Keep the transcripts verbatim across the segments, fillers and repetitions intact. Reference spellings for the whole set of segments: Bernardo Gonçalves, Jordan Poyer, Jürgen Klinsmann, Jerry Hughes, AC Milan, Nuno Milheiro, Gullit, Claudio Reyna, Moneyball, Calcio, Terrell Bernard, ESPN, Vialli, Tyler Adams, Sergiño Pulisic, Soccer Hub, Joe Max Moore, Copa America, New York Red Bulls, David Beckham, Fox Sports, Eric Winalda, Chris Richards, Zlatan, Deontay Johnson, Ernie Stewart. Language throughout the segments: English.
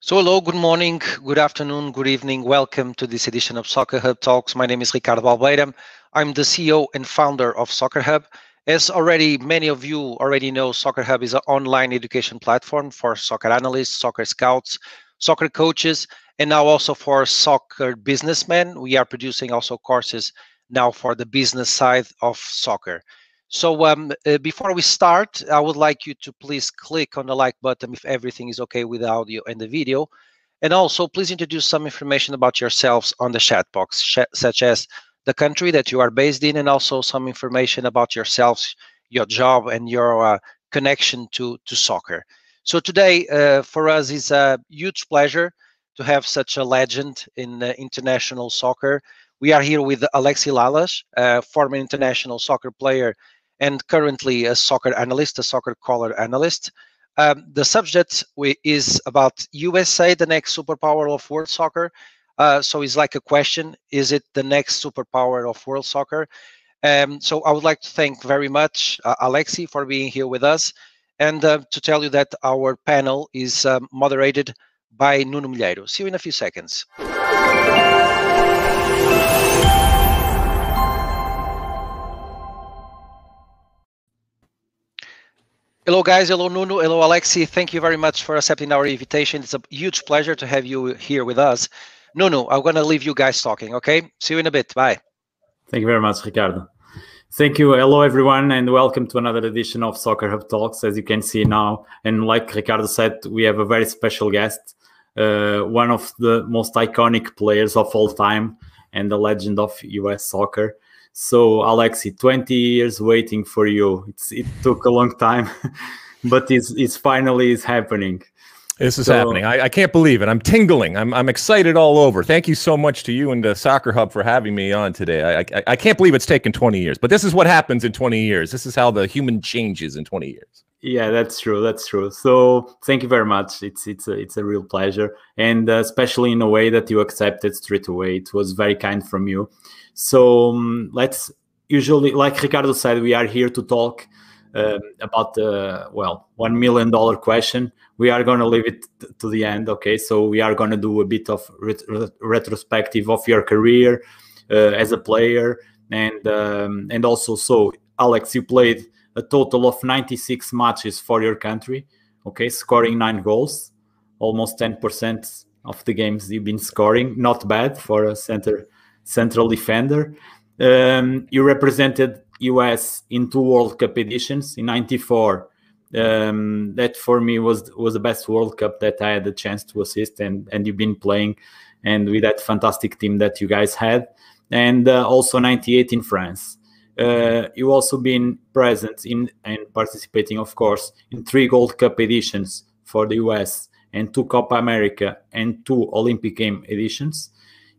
So hello, good morning, good afternoon, good evening. Welcome to this edition of Soccer Hub Talks. My name is Ricardo Balbeira. I'm the C E O and founder of Soccer Hub. As already many of you already know, Soccer Hub is an online education platform for soccer analysts, soccer scouts, soccer coaches, and now also for soccer businessmen. We are producing also courses now for the business side of soccer. So um, uh, before we start, I would like you to please click on the like button if everything is okay with the audio and the video. And also, please introduce some information about yourselves on the chat box, sh such as the country that you are based in, and also some information about yourselves, your job, and your uh, connection to, to soccer. So today, uh, for us, is a huge pleasure to have such a legend in uh, international soccer. We are here with Alexi Lalas, a former international soccer player and currently a soccer analyst, a soccer caller analyst. Um, the subject we, is about U S A, the next superpower of world soccer. Uh, so it's like a question, is it the next superpower of world soccer? Um, so I would like to thank very much uh, Alexi for being here with us, and uh, to tell you that our panel is um, moderated by Nuno Milheiro. See you in a few seconds. Hello guys, hello Nuno, hello Alexi. Thank you very much for accepting our invitation. It's a huge pleasure to have you here with us. Nuno, I'm going to leave you guys talking, okay? See you in a bit, bye. Thank you very much, Ricardo. Thank you, hello everyone, and welcome to another edition of Soccer Hub Talks. As you can see now, and like Ricardo said, we have a very special guest, uh, one of the most iconic players of all time and the legend of U S soccer. So, Alexi, twenty years waiting for you. It's, it took a long time, but it's, it's finally is happening. This is so, happening. I, I can't believe it. I'm tingling. I'm, I'm excited all over. Thank you so much to you and the Soccer Hub for having me on today. I, I, I can't believe it's taken twenty years, but this is what happens in twenty years. This is how the human changes in twenty years. Yeah, that's true. That's true. So thank you very much. It's it's a, it's a real pleasure, and uh, especially in a way that you accepted straight away. It was very kind from you. So um, let's usually, like Ricardo said, we are here to talk uh, about the, well, one million dollar question. We are going to leave it to the end, okay? So we are going to do a bit of ret retrospective of your career uh, as a player, and um, and also, so Alex, you played a total of ninety-six matches for your country, okay, scoring nine goals, almost ten percent of the games you've been scoring. Not bad for a center central defender. Um, you represented U S in two World Cup editions in ninety-four. Um, that for me was was the best World Cup that I had the chance to assist, and and you've been playing, and with that fantastic team that you guys had, and uh, also ninety-eight in France. Uh, you also been present in and participating, of course, in three Gold Cup editions for the U S and two Copa America and two Olympic Game editions.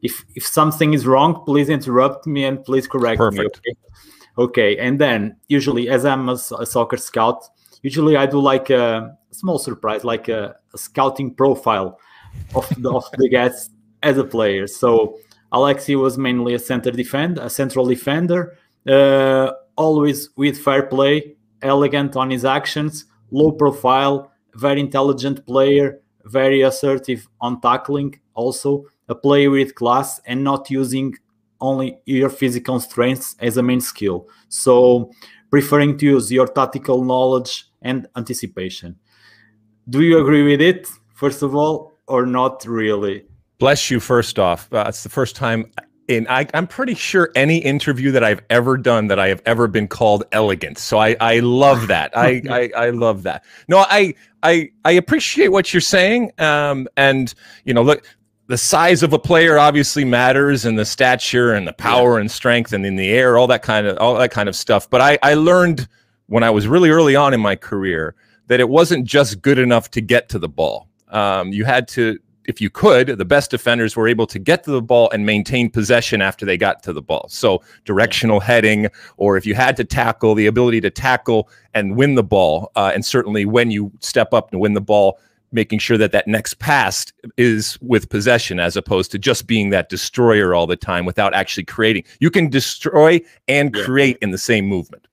If if something is wrong, please interrupt me and please correct Perfect. me. Okay? okay, and then usually, as I'm a, a soccer scout, usually I do like a small surprise, like a, a scouting profile of the, of the guests as a player. So Alexi was mainly a center defender, a central defender. Uh, always with fair play, elegant on his actions, low profile, very intelligent player, very assertive on tackling, also a player with class and not using only your physical strengths as a main skill. So preferring to use your tactical knowledge and anticipation. Do you agree with it, first of all, or not really? Bless you, first off. Uh, it's the first time... And I, I'm pretty sure any interview that I've ever done that I have ever been called elegant. So I, I love that. I, I, I love that. No, I, I, I appreciate what you're saying. Um, and you know, look, the size of a player obviously matters, and the stature and the power yeah. and strength and in the air, all that kind of, all that kind of stuff. But I, I learned when I was really early on in my career that it wasn't just good enough to get to the ball. Um, you had to, if you could, the best defenders were able to get to the ball and maintain possession after they got to the ball. So directional heading, or if you had to tackle, the ability to tackle and win the ball. Uh, and certainly when you step up and win the ball, making sure that that next pass is with possession, as opposed to just being that destroyer all the time without actually creating. You can destroy and yeah. create in the same movement.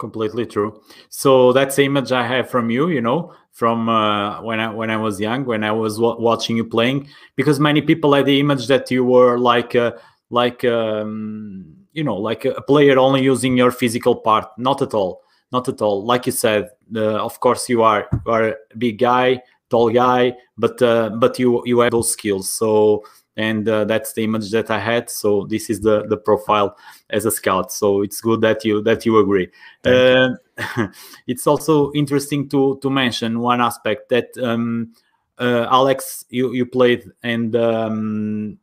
Completely true. So that's the image I have from you, you know, from uh, when I when I was young, when I was w watching you playing, because many people had the image that you were like uh, like um, you know, like a player only using your physical part. Not at all. Not at all. Like you said, uh, of course you are you are a big guy, tall guy, but uh, but you you have those skills. So. And uh, that's the image that I had. So this is the the profile as a scout. So it's good that you that you agree. Uh, it's also interesting to to mention one aspect that um, uh, Alex, you you played and um,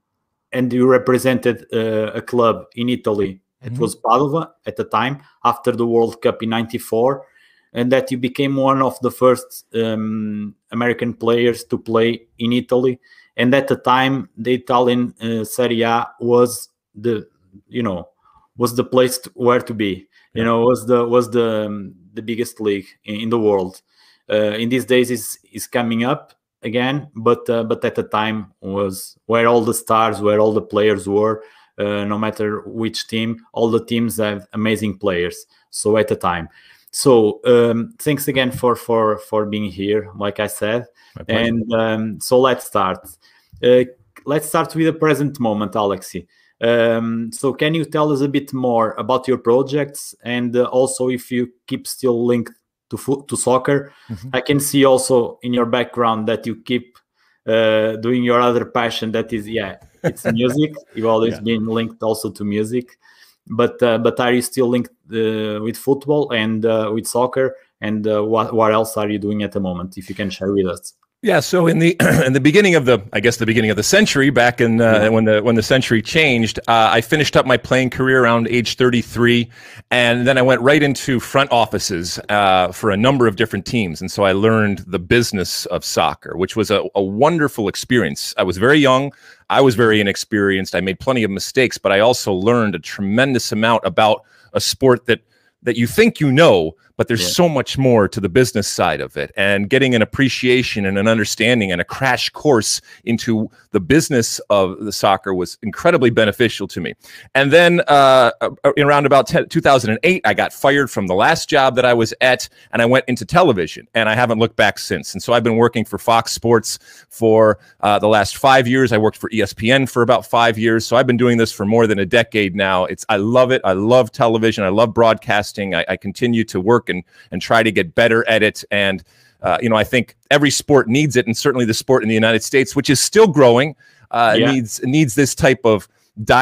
and you represented uh, a club in Italy. Mm-hmm. It was Padova at the time after the World Cup in ninety-four, and that you became one of the first um, American players to play in Italy. And at the time, the Italian uh, Serie A was the, you know, was the place to, where to be. You yeah. know, was the was the um, the biggest league in, in the world. Uh, in these days, is is coming up again, but uh, but at the time was where all the stars, where all the players were. Uh, no matter which team, all the teams have amazing players. So at the time. So um, thanks again for for for being here, like I said. And um, so let's start. Uh, let's start with the present moment, Alexi. Um, so can you tell us a bit more about your projects, and uh, also if you keep still linked to fo to soccer? Mm-hmm. I can see also in your background that you keep uh, doing your other passion. That is, yeah, it's music. You've always yeah. been linked also to music. But uh, but are you still linked uh, with football and uh, with soccer, and uh, what what else are you doing at the moment, if you can share with us? Yeah, so in the in the beginning of the I guess the beginning of the century, back in uh, yeah. when the when the century changed, uh, I finished up my playing career around age thirty-three, and then I went right into front offices uh, for a number of different teams, and so I learned the business of soccer, which was a, a wonderful experience. I was very young. I was very inexperienced. I made plenty of mistakes, but I also learned a tremendous amount about a sport that that you think you know, but there's yeah. so much more to the business side of it, and getting an appreciation and an understanding and a crash course into the business of the soccer was incredibly beneficial to me. And then uh, around about two thousand eight, I got fired from the last job that I was at, and I went into television, and I haven't looked back since. And so I've been working for Fox Sports for uh, the last five years. I worked for E S P N for about five years. So I've been doing this for more than a decade now. It's I love it. I love television. I love broadcasting. I, I continue to work and and try to get better at it, and uh, you know, I think every sport needs it, and certainly the sport in the United States, which is still growing, uh, yeah. needs needs this type of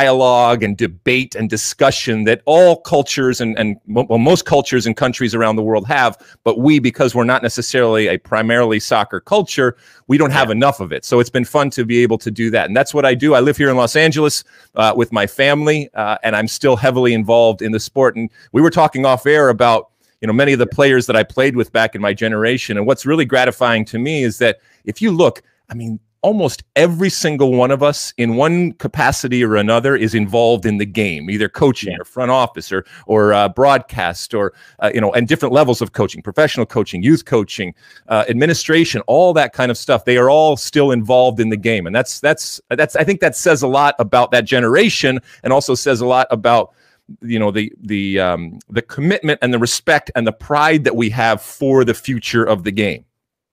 dialogue and debate and discussion that all cultures and and well, most cultures and countries around the world have, but we, because we're not necessarily a primarily soccer culture, we don't have yeah. enough of it. So it's been fun to be able to do that, and that's what I do. I live here in Los Angeles uh, with my family, uh, and I'm still heavily involved in the sport. And we were talking off air about, you know, many of the players that I played with back in my generation. And what's really gratifying to me is that if you look, I mean, almost every single one of us in one capacity or another is involved in the game, either coaching yeah. or front office or, or uh, broadcast or, uh, you know, and different levels of coaching, professional coaching, youth coaching, uh, administration, all that kind of stuff. They are all still involved in the game. And that's, that's, that's, I think that says a lot about that generation, and also says a lot about, you know, the the um, the commitment and the respect and the pride that we have for the future of the game.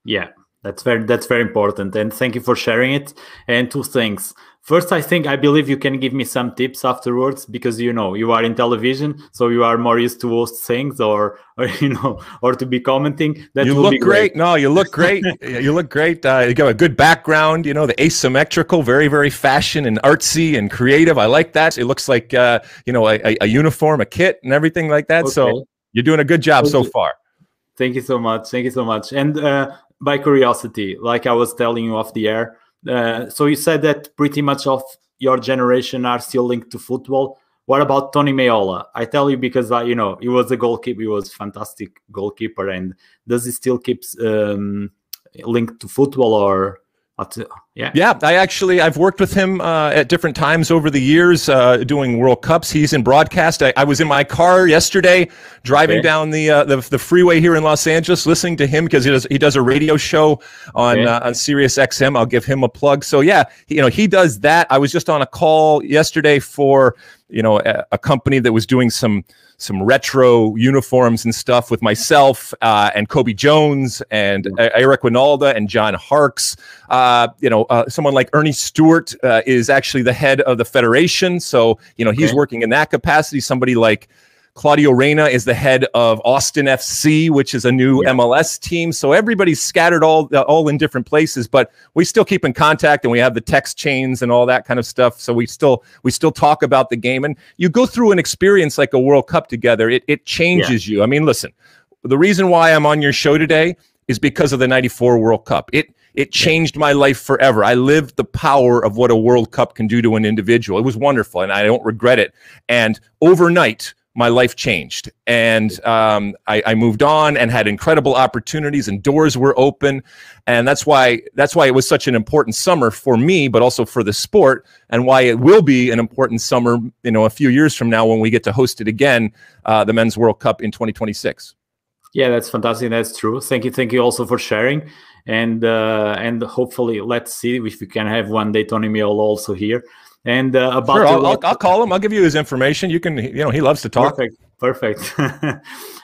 Yeah, that's very that's very important. And thank you for sharing it. And two things. First, I think I believe you can give me some tips afterwards, because you know you are in television, so you are more used to host things or, or you know, or to be commenting. That you will look be great. great. No, you look great. You look great. Uh, you got a good background. You know, the asymmetrical, very very fashion and artsy and creative. I like that. It looks like uh, you know a, a uniform, a kit, and everything like that. Okay. So you're doing a good job Thank so you. far. Thank you so much. Thank you so much. And uh, by curiosity, like I was telling you off the air. Uh, so you said that pretty much of your generation are still linked to football. What about Tony Meola? I tell you because uh, you know he was a goalkeeper. He was fantastic goalkeeper. And does he still keeps um, linked to football, or? At, Yeah, yeah. I actually I've worked with him uh, at different times over the years, uh, doing World Cups. He's in broadcast. I, I was in my car yesterday, driving okay. down the, uh, the the freeway here in Los Angeles, listening to him because he does he does a radio show on okay. uh, on Sirius X M. I'll give him a plug. So yeah, he, you know he does that. I was just on a call yesterday for you know a, a company that was doing some some retro uniforms and stuff with myself uh, and Kobe Jones and uh, Eric Winalda and John Harkes. Uh, you know, uh, someone like Ernie Stewart uh, is actually the head of the federation. So, you know, he's okay. working in that capacity. Somebody like Claudio Reyna is the head of Austin F C, which is a new yeah. M L S team. So everybody's scattered all uh, all in different places, but we still keep in contact and we have the text chains and all that kind of stuff. So we still we still talk about the game. And you go through an experience like a World Cup together. It, it changes yeah. you. I mean, listen, the reason why I'm on your show today is because of the ninety-four World Cup. It It changed my life forever. I lived the power of what a World Cup can do to an individual. It was wonderful, and I don't regret it. And overnight, my life changed, and um, I, I moved on and had incredible opportunities, and doors were open, and that's why that's why it was such an important summer for me, but also for the sport, and why it will be an important summer, you know, a few years from now when we get to host it again, uh, the Men's World Cup in twenty twenty-six. Yeah, that's fantastic. That's true. Thank you. Thank you also for sharing. And uh, and hopefully, let's see if we can have one day Tony Meola also here. And uh, about sure, I'll, I'll, I'll call him. I'll give you his information. You can, you know, he loves to talk. Perfect, perfect.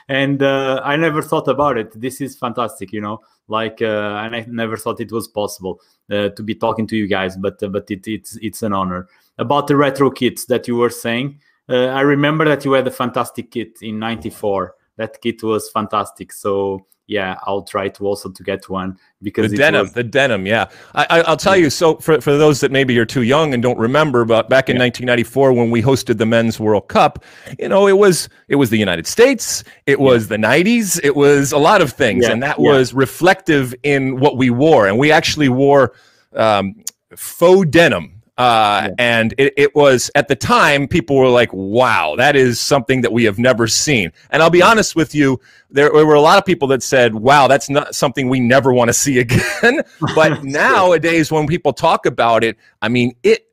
And uh, I never thought about it. This is fantastic, you know. Like, uh, and I never thought it was possible uh, to be talking to you guys. But uh, but it, it's it's an honor. About the retro kits that you were saying, uh, I remember that you had a fantastic kit in ninety-four. That kit was fantastic. So. Yeah, I'll try to also to get one because the denim, was... the denim. Yeah, I, I, I'll tell yeah. you. So for, for those that maybe you're too young and don't remember, but back in yeah. nineteen ninety-four when we hosted the Men's World Cup, you know, it was it was the United States, it was yeah. the nineties, it was a lot of things, yeah. and that yeah. was reflective in what we wore, and we actually wore um, faux denim. Uh, yeah. And it, it was, at the time, people were like, wow, that is something that we have never seen. And I'll be honest with you, there, there were a lot of people that said, wow, that's not something we never want to see again. But nowadays, when people talk about it, I mean, it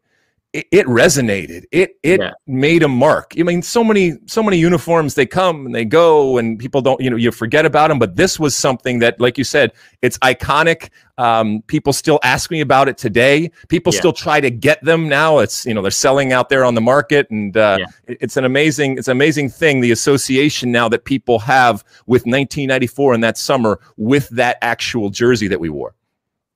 it, it resonated. It it yeah. made a mark. I mean, so many so many uniforms, they come and they go, and people don't, you know, you forget about them. But this was something that, like you said, it's iconic. Um, people still ask me about it today. People yeah. still try to get them now. It's, you know, they're selling out there on the market, and uh, yeah. it, it's an amazing, it's an amazing thing. The association now that people have with nineteen ninety-four and that summer with that actual jersey that we wore.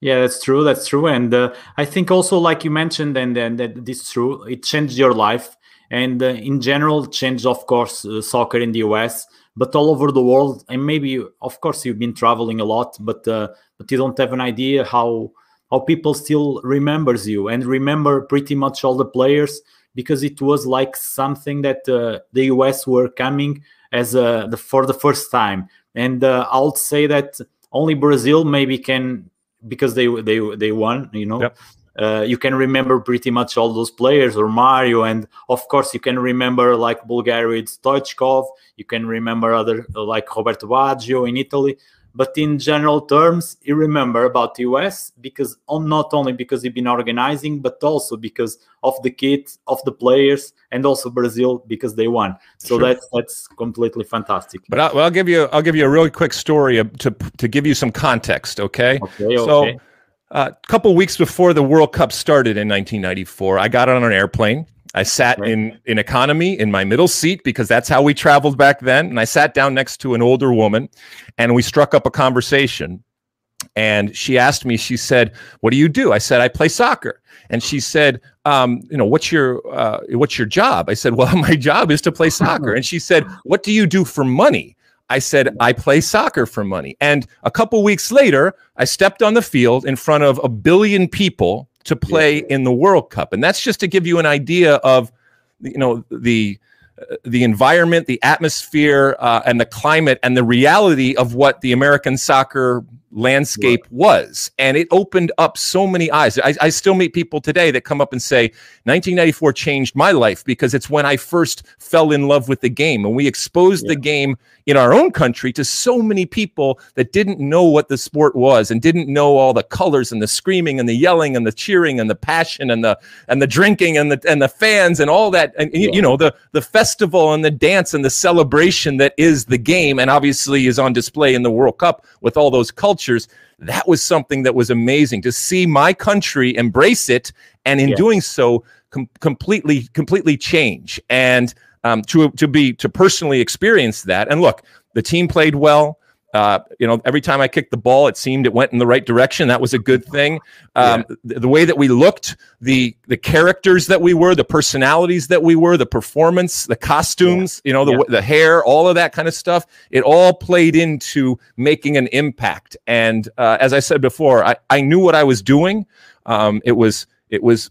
Yeah, that's true. That's true. And uh, I think also, like you mentioned, and then that this is true, it changed your life. And uh, in general, changed, of course, uh, soccer in the U S, but all over the world. And maybe, of course, you've been traveling a lot, but uh, but you don't have an idea how how people still remembers you and remember pretty much all the players, because it was like something that uh, the U S were coming as uh, the, for the first time. And uh, I'll say that only Brazil maybe can, because they they they won, you know. Yep. Uh, you can remember pretty much all those players, or Mario, and of course you can remember like Bulgaria, it's Stoichkov. You can remember other like Roberto Baggio in Italy, but in general terms, you remember about the U S because on, not only because you've been organizing, but also because of the kids, of the players, and also Brazil because they won. So sure. that's that's completely fantastic. But I'll, I'll give you I'll give you a really quick story to to give you some context. Okay. Okay. So, okay. A uh, couple weeks before the World Cup started in nineteen ninety-four, I got on an airplane. I sat right. in, in economy in my middle seat because that's how we traveled back then. And I sat down next to an older woman and we struck up a conversation. And she asked me, she said, what do you do? I said, I play soccer. And she said, um, you know, what's your, uh, what's your job? I said, well, my job is to play soccer. And she said, what do you do for money? I said, I play soccer for money. And a couple weeks later, I stepped on the field in front of a billion people to play in the World Cup. And that's just to give you an idea of, you know, the the environment, the atmosphere, uh, and the climate and the reality of what the American soccer landscape was, and it opened up so many eyes. I, I still meet people today that come up and say nineteen ninety-four changed my life because it's when I first fell in love with the game, and we exposed yeah. the game in our own country to so many people that didn't know what the sport was and didn't know all the colors and the screaming and the yelling and the cheering and the passion and the and the drinking and the and the fans and all that, and yeah. you know, the the festival and the dance and the celebration that is the game, and obviously is on display in the World Cup with all those cultures. That was something that was amazing to see my country embrace it, and in yeah. doing so, com completely, completely change, and um, to to be to personally experience that. And look, the team played well. Uh, you know, every time I kicked the ball, it seemed it went in the right direction. That was a good thing. Um, yeah. the, the way that we looked, the the characters that we were, the personalities that we were, the performance, the costumes, yeah. you know, the, yeah. the hair, all of that kind of stuff, it all played into making an impact. And uh, as I said before, I, I knew what I was doing. Um, it was, it was,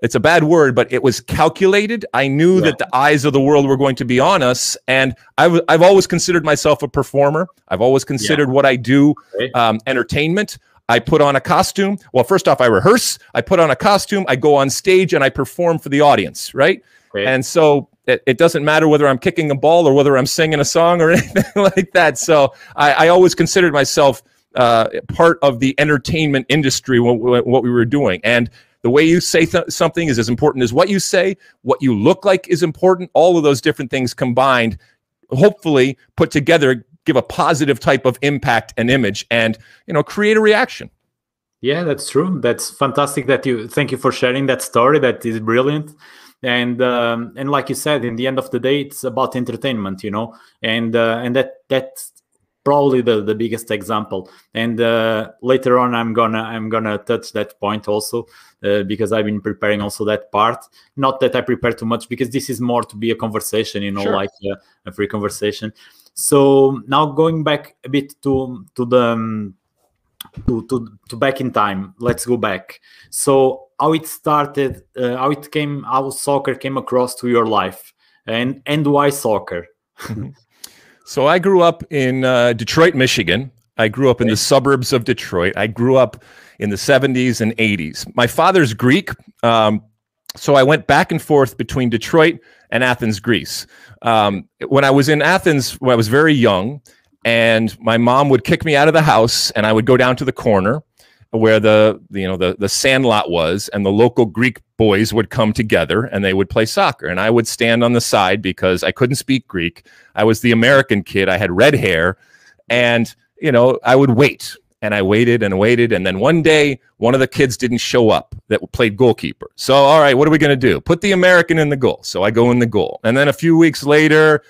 it's a bad word, but it was calculated. I knew yeah. that the eyes of the world were going to be on us. And I've, I've always considered myself a performer. I've always considered yeah. what I do um, entertainment. I put on a costume. Well, first off, I rehearse. I put on a costume. I go on stage and I perform for the audience, right? Great. And so it, it doesn't matter whether I'm kicking a ball or whether I'm singing a song or anything like that. So I, I always considered myself uh, part of the entertainment industry, what, what we were doing. And the way you say th something is as important as what you say. What you look like is important. All of those different things combined, hopefully put together, give a positive type of impact and image, and, you know, create a reaction. Yeah, that's true. That's fantastic. That you thank you for sharing that story. That is brilliant. And um, and like you said, in the end of the day, it's about entertainment, you know. And uh, and that that's probably the, the biggest example, and uh, later on I'm gonna I'm gonna touch that point also, uh, because I've been preparing also that part. Not that I prepare too much, because this is more to be a conversation, you know, sure. like uh, a free conversation. So now going back a bit to to the um, to, to to back in time. Let's go back. So how it started, uh, how it came, how soccer came across to your life, and and why soccer. So I grew up in uh, Detroit, Michigan. I grew up in the suburbs of Detroit. I grew up in the seventies and eighties. My father's Greek, um, so I went back and forth between Detroit and Athens, Greece. Um, when I was in Athens, when I was very young, and my mom would kick me out of the house, and I would go down to the corner where the, you know, the, the sand lot was, and the local Greek boys would come together and they would play soccer. And I would stand on the side because I couldn't speak Greek. I was the American kid. I had red hair, and, you know, I would wait, and I waited and waited. And then one day, one of the kids didn't show up that played goalkeeper. So, all right, what are we going to do? Put the American in the goal. So I go in the goal. And then a few weeks later,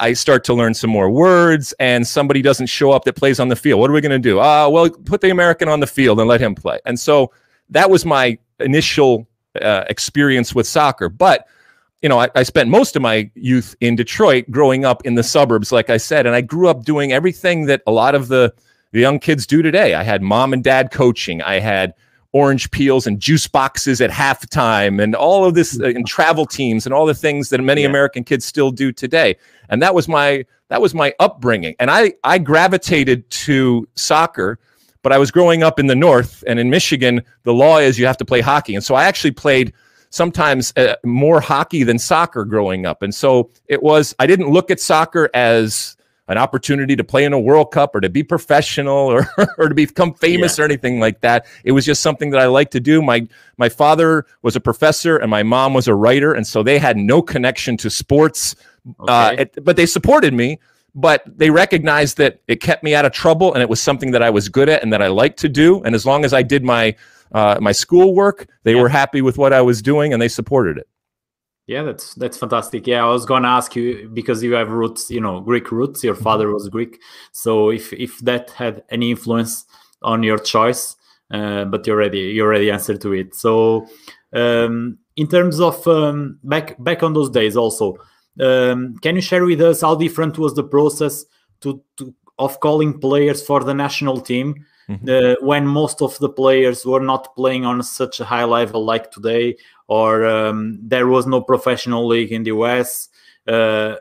I start to learn some more words, and somebody doesn't show up that plays on the field. What are we going to do? Uh, well, put the American on the field and let him play. And so that was my initial uh, experience with soccer. But, you know, I, I spent most of my youth in Detroit growing up in the suburbs, like I said, and I grew up doing everything that a lot of the, the young kids do today. I had mom and dad coaching. I had orange peels and juice boxes at halftime, and all of this, and travel teams, and all the things that many yeah. American kids still do today. And that was my that was my upbringing. And I I gravitated to soccer, but I was growing up in the North, and in Michigan, the law is you have to play hockey. And so I actually played sometimes uh, more hockey than soccer growing up. And so it was I didn't look at soccer as an opportunity to play in a World Cup or to be professional or, or to become famous yeah. or anything like that. It was just something that I liked to do. My, my father was a professor and my mom was a writer, and so they had no connection to sports, okay. uh, it, but they supported me, but they recognized that it kept me out of trouble, and it was something that I was good at and that I liked to do. And as long as I did my, uh, my schoolwork, they yeah. were happy with what I was doing, and they supported it. Yeah, that's that's fantastic. Yeah, I was gonna ask you, because you have roots, you know, Greek roots. Your father was Greek, so if if that had any influence on your choice, uh, but you already you already answered to it. So, um, in terms of um, back back on those days, also, um, can you share with us how different was the process to, to of calling players for the national team? Mm-hmm. uh, when most of the players were not playing on such a high level like today, or um, there was no professional league in the U S, uh,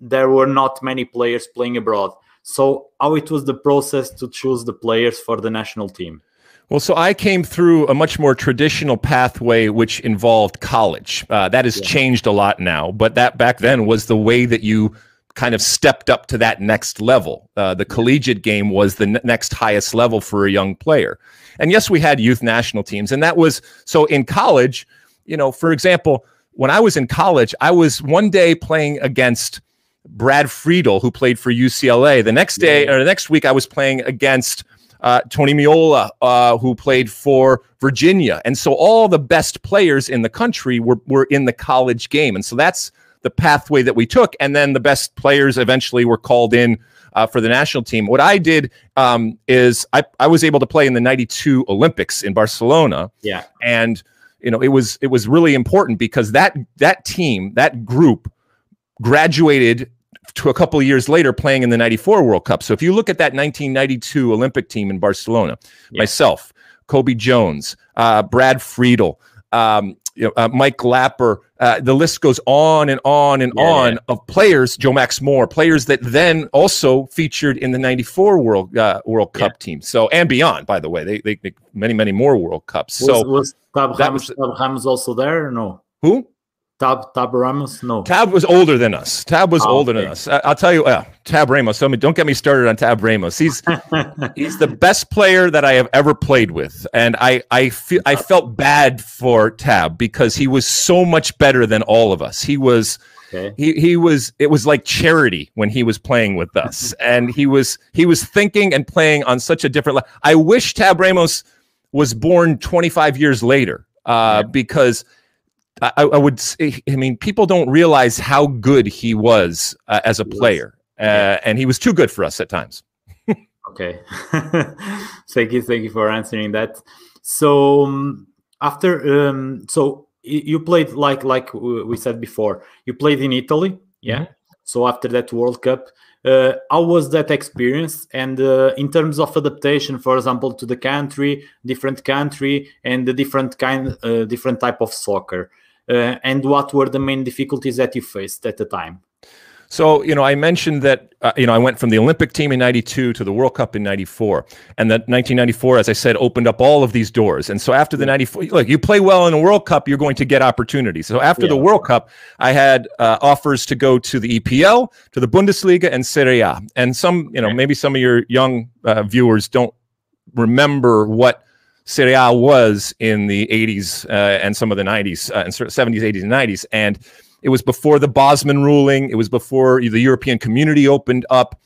there were not many players playing abroad. So how it was the process to choose the players for the national team? Well, so I came through a much more traditional pathway, which involved college. Uh, that has yeah. changed a lot now, but that back then was the way that you kind of stepped up to that next level. Uh, the collegiate game was the next highest level for a young player. And yes, we had youth national teams. And that was, so in college, you know, for example, when I was in college, I was one day playing against Brad Friedel, who played for U C L A. The next day or the next week, I was playing against uh, Tony Meola, uh, who played for Virginia. And so all the best players in the country were, were in the college game. And so that's the pathway that we took. And then the best players eventually were called in uh, for the national team. What I did um, is I, I was able to play in the ninety-two Olympics in Barcelona. Yeah. And, you know, it was it was really important because that that team, that group graduated to a couple of years later playing in the ninety-four World Cup. So if you look at that nineteen ninety-two Olympic team in Barcelona, yeah. myself, Kobe Jones, uh, Brad Friedel, um, you know, uh, Mike Lapper, uh, the list goes on and on and yeah, on yeah. of players, Joe Max Moore, players that then also featured in the ninety-four World uh, World Cup yeah. team. So, and beyond, by the way, they, they, they many, many more World Cups. Was, so was Tab Ramos, was, Tab Ramos also there or no? Who? Tab, Tab Ramos? No. Tab was older than us. Tab was oh, older okay. than us. I, I'll tell you, uh, Tab Ramos. I mean, don't get me started on Tab Ramos. He's he's the best player that I have ever played with, and I I feel I felt bad for Tab because he was so much better than all of us. He was okay. he he was it was like charity when he was playing with us, and he was he was thinking and playing on such a different level. I wish Tab Ramos was born twenty-five years later, uh, yeah. because. I, I would say, I mean, people don't realize how good he was uh, as a player, uh, and he was too good for us at times. Okay. Thank you. Thank you for answering that. So um, after, um, so you played like, like we said before, you played in Italy. Yeah. Mm-hmm. So after that World Cup, uh, how was that experience? And uh, in terms of adaptation, for example, to the country, different country and the different kind, uh, different type of soccer. Uh, and what were the main difficulties that you faced at the time? So, you know, I mentioned that, uh, you know, I went from the Olympic team in ninety-two to the World Cup in ninety-four. And that nineteen ninety-four, as I said, opened up all of these doors. And so after the ninety-four, look, you play well in the World Cup, you're going to get opportunities. So after yeah. the World Cup, I had uh, offers to go to the E P L, to the Bundesliga, and Serie A. And some, you know, maybe some of your young uh, viewers don't remember what Serie A was in the eighties uh, and some of the nineties, uh, and seventies, eighties, and nineties. And it was before the Bosman ruling. It was before the European Community opened up.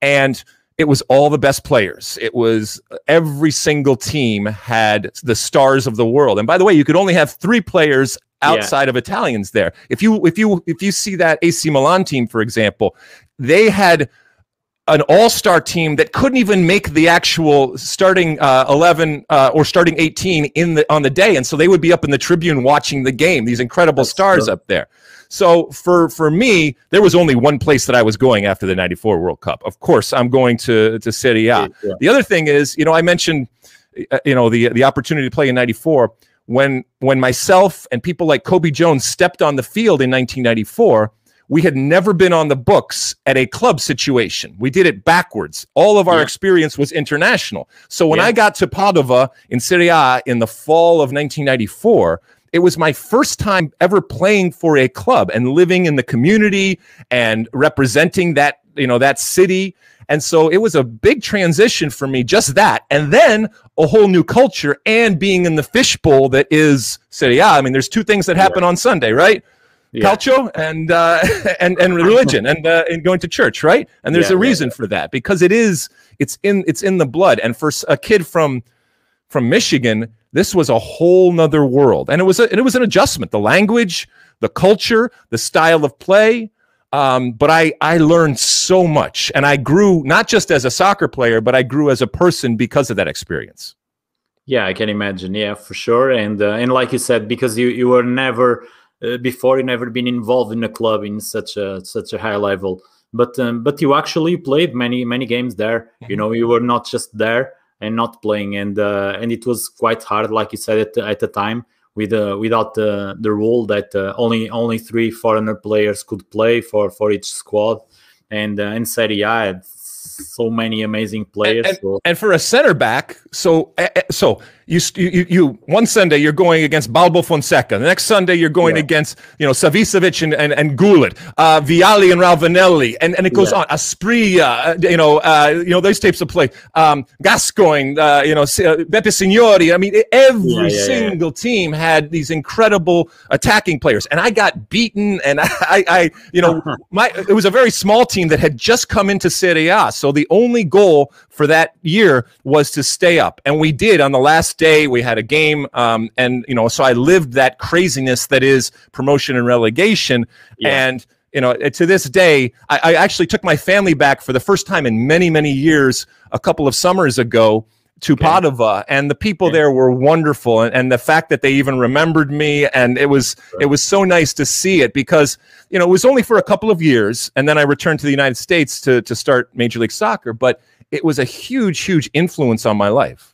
And it was all the best players. It was every single team had the stars of the world. And by the way, you could only have three players outside yeah. of Italians there. If you, if, you, if you see that A C Milan team, for example, they had an all-star team that couldn't even make the actual starting uh, eleven uh, or starting eighteen in the on the day, and so they would be up in the tribune watching the game. These incredible That's stars true. Up there. So for for me, there was only one place that I was going after the ninety-four World Cup. Of course, I'm going to to Serie A. Yeah. The other thing is, you know, I mentioned, uh, you know, the the opportunity to play in ninety-four. When when myself and people like Kobe Jones stepped on the field in nineteen ninety-four. We had never been on the books at a club situation. We did it backwards. All of our yeah. experience was international. So when yeah. I got to Padova in Serie A in the fall of nineteen ninety-four, it was my first time ever playing for a club and living in the community and representing that, you know, that city. And so it was a big transition for me, just that. And then a whole new culture and being in the fishbowl that is Serie A. I mean, there's two things that happen yeah. on Sunday, right? Yeah. Calcio and, uh, and and religion and uh, and going to church, right? And there's yeah, a reason yeah, yeah. for that because it is it's in it's in the blood. And for a kid from from Michigan, this was a whole nother world, and it was a, and it was an adjustment. The language, the culture, the style of play. Um, but I I learned so much, and I grew not just as a soccer player, but I grew as a person because of that experience. Yeah, I can imagine. Yeah, for sure. And uh, and like you said, because you you were never. Uh, before you never been involved in a club in such a such a high level, but um, but you actually played many many games there. You know, you were not just there and not playing, and uh, and it was quite hard, like you said at at the time, with uh, without the the rule that uh, only only three foreigner players could play for for each squad, and uh, and Serie A had so many amazing players. And, and, so. and for a center back, so so you, you you one Sunday you're going against Balbo Fonseca. The next Sunday you're going yeah. against you know Savicevic and and, and Gullit, uh, Vialli and Ravanelli, and, and it goes yeah. on. Asprilla, you know uh, you know those types of play. Um, Gascoigne, uh, you know Beppe Signori. I mean, every yeah, yeah, single yeah. team had these incredible attacking players, and I got beaten. And I, I, I you know, uh-huh. my it was a very small team that had just come into Serie A, so the only goal for that year was to stay up, and we did. On the last day, we had a game, um, and you know, so I lived that craziness that is promotion and relegation, yeah. and you know, to this day, I, I actually took my family back for the first time in many, many years, a couple of summers ago, to okay. Padova, and the people okay. there were wonderful, and, and the fact that they even remembered me, and it was sure. it was so nice to see it, because you know it was only for a couple of years, and then I returned to the United States to to start Major League Soccer, but it was a huge, huge influence on my life.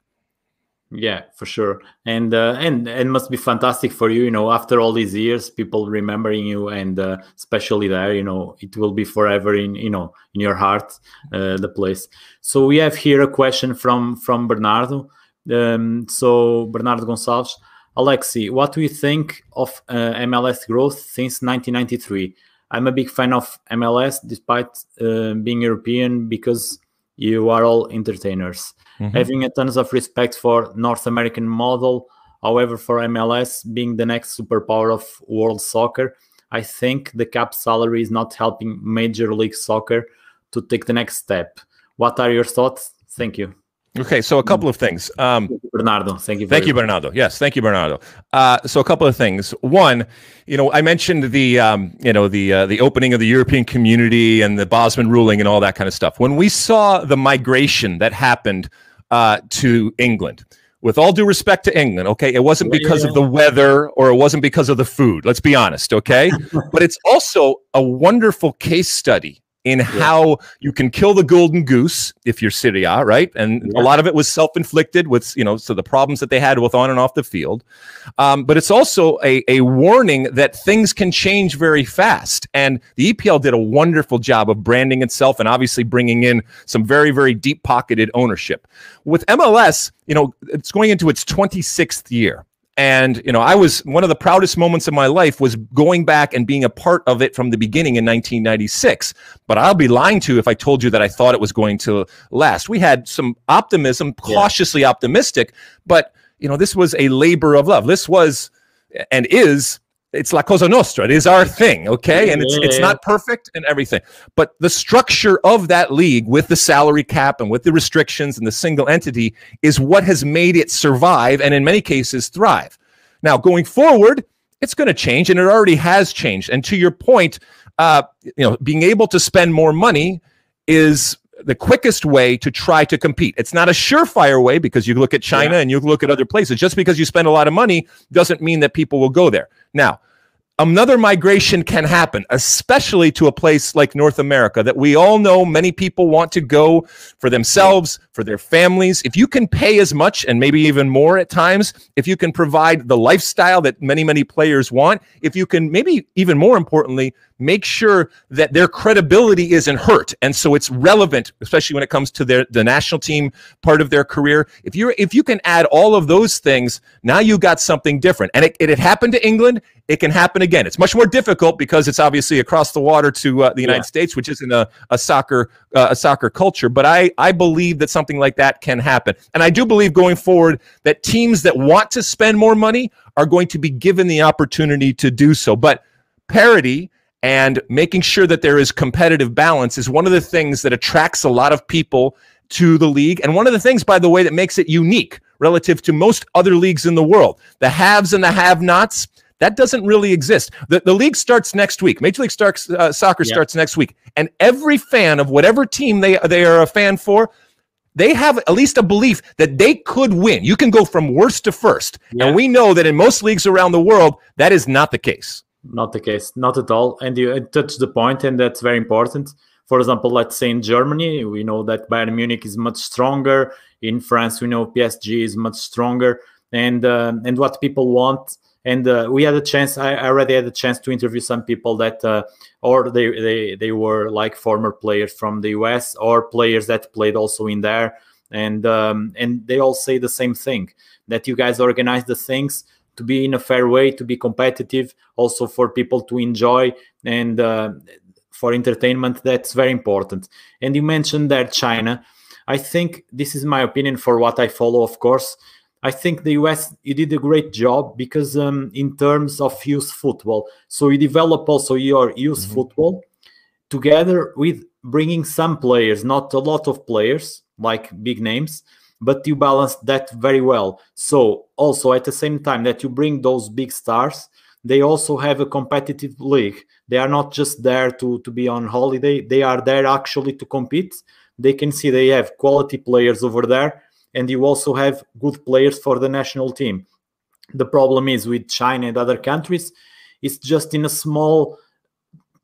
Yeah, for sure, and uh, and it must be fantastic for you, you know, after all these years, people remembering you, and uh, especially there, you know, it will be forever in you know in your heart, uh, the place. So we have here a question from from Bernardo. Um, so Bernardo Gonçalves, Alexi, what do you think of uh, M L S growth since nineteen ninety-three? I'm a big fan of M L S, despite uh, being European, because you are all entertainers. Mm-hmm. Having a tons of respect for North American model, however, for M L S being the next superpower of world soccer, I think the cap salary is not helping Major League Soccer to take the next step. What are your thoughts? Thank you. Okay, so a couple of things. Um, thank you, Bernardo, thank you. Thank you, Bernardo. Yes, thank you, Bernardo. Uh, so a couple of things. One, you know, I mentioned the um, you know the uh, the opening of the European Community and the Bosman ruling and all that kind of stuff. When we saw the migration that happened uh, to England, with all due respect to England, okay, it wasn't because of the weather or it wasn't because of the food. Let's be honest, okay. But it's also a wonderful case study in yeah. how you can kill the golden goose if you're Serie A, right? And yeah. a lot of it was self-inflicted with, you know, so the problems that they had with on and off the field. Um, but it's also a, a warning that things can change very fast. And the E P L did a wonderful job of branding itself and obviously bringing in some very, very deep-pocketed ownership. With M L S, you know, it's going into its twenty-sixth year. And, you know, I was one of the proudest moments of my life was going back and being a part of it from the beginning in nineteen ninety-six. But I'll be lying to you if I told you that I thought it was going to last. We had some optimism, cautiously yeah. optimistic, but, you know, this was a labor of love. This was and is, it's la cosa nostra. It is our thing, okay? And it's, it's not perfect and everything. But the structure of that league with the salary cap and with the restrictions and the single entity is what has made it survive and in many cases thrive. Now, going forward, it's going to change, and it already has changed. And to your point, uh, you know, being able to spend more money is the quickest way to try to compete. It's not a surefire way, because you look at China yeah. and you look at other places. Just because you spend a lot of money doesn't mean that people will go there. Now, another migration can happen, especially to a place like North America that we all know many people want to go for themselves, for their families. If you can pay as much and maybe even more at times, if you can provide the lifestyle that many, many players want, if you can maybe even more importantly, make sure that their credibility isn't hurt. And so it's relevant, especially when it comes to their, the national team part of their career. If you're, if you can add all of those things, now you got something different. And it, it, it happened to England. It can happen again. It's much more difficult because it's obviously across the water to uh, the United yeah. States, which isn't a, a soccer, uh, a soccer culture. But I, I believe that something like that can happen. And I do believe going forward that teams that want to spend more money are going to be given the opportunity to do so. But parity and making sure that there is competitive balance is one of the things that attracts a lot of people to the league. And one of the things, by the way, that makes it unique relative to most other leagues in the world. The haves and the have-nots, that doesn't really exist. The, the league starts next week. Major League starts, uh, Soccer yeah. starts next week. And every fan of whatever team they, they are a fan for, they have at least a belief that they could win. You can go from worst to first. Yeah. And we know that in most leagues around the world, that is not the case. Not the case, not at all. And you touched the point, and that's very important. For example, let's say in Germany, we know that Bayern Munich is much stronger. In France, we know P S G is much stronger. And um, and what people want And uh, we had a chance, I already had a chance to interview some people that, uh, or they, they, they were like former players from the U S or players that played also in there. And, um, and they all say the same thing, that you guys organize the things to be in a fair way, to be competitive, also for people to enjoy and uh, for entertainment. That's very important. And you mentioned that China. I think this is my opinion for what I follow, of course. I think the U S, you did a great job because um, in terms of youth football, so you develop also your youth mm-hmm. football together with bringing some players, not a lot of players, like big names, but you balance that very well. So also at the same time that you bring those big stars, they also have a competitive league. They are not just there to, to be on holiday. They are there actually to compete. They can see they have quality players over there, and you also have good players for the national team. The problem is with China and other countries, it's just in a small,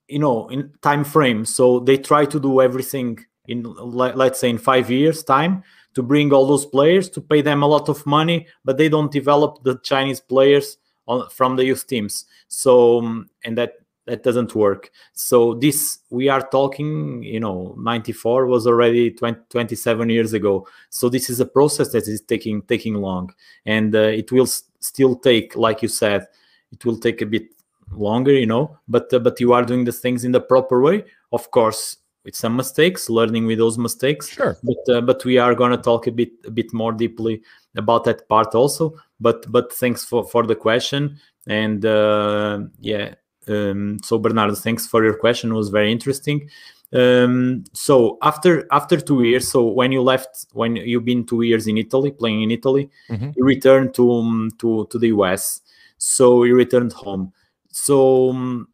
you know, in time frame. So they try to do everything in, let's say, in five years' time to bring all those players, to pay them a lot of money, but they don't develop the Chinese players on, from the youth teams. So, and that that doesn't work. So this, we are talking, you know, ninety-four was already twenty, twenty-seven years ago. So this is a process that is taking taking long, and uh, it will still take, like you said, it will take a bit longer, you know, but, uh, but you are doing the things in the proper way, of course, with some mistakes, learning with those mistakes. Sure. But, uh, but we are going to talk a bit a bit more deeply about that part also. But but thanks for, for the question. And uh, yeah, um, so Bernardo, thanks for your question. It was very interesting. Um, so after after two years, so when you left, when you've been two years in Italy, playing in Italy, mm-hmm. you returned to, um, to, to the U S. So you returned home. So um,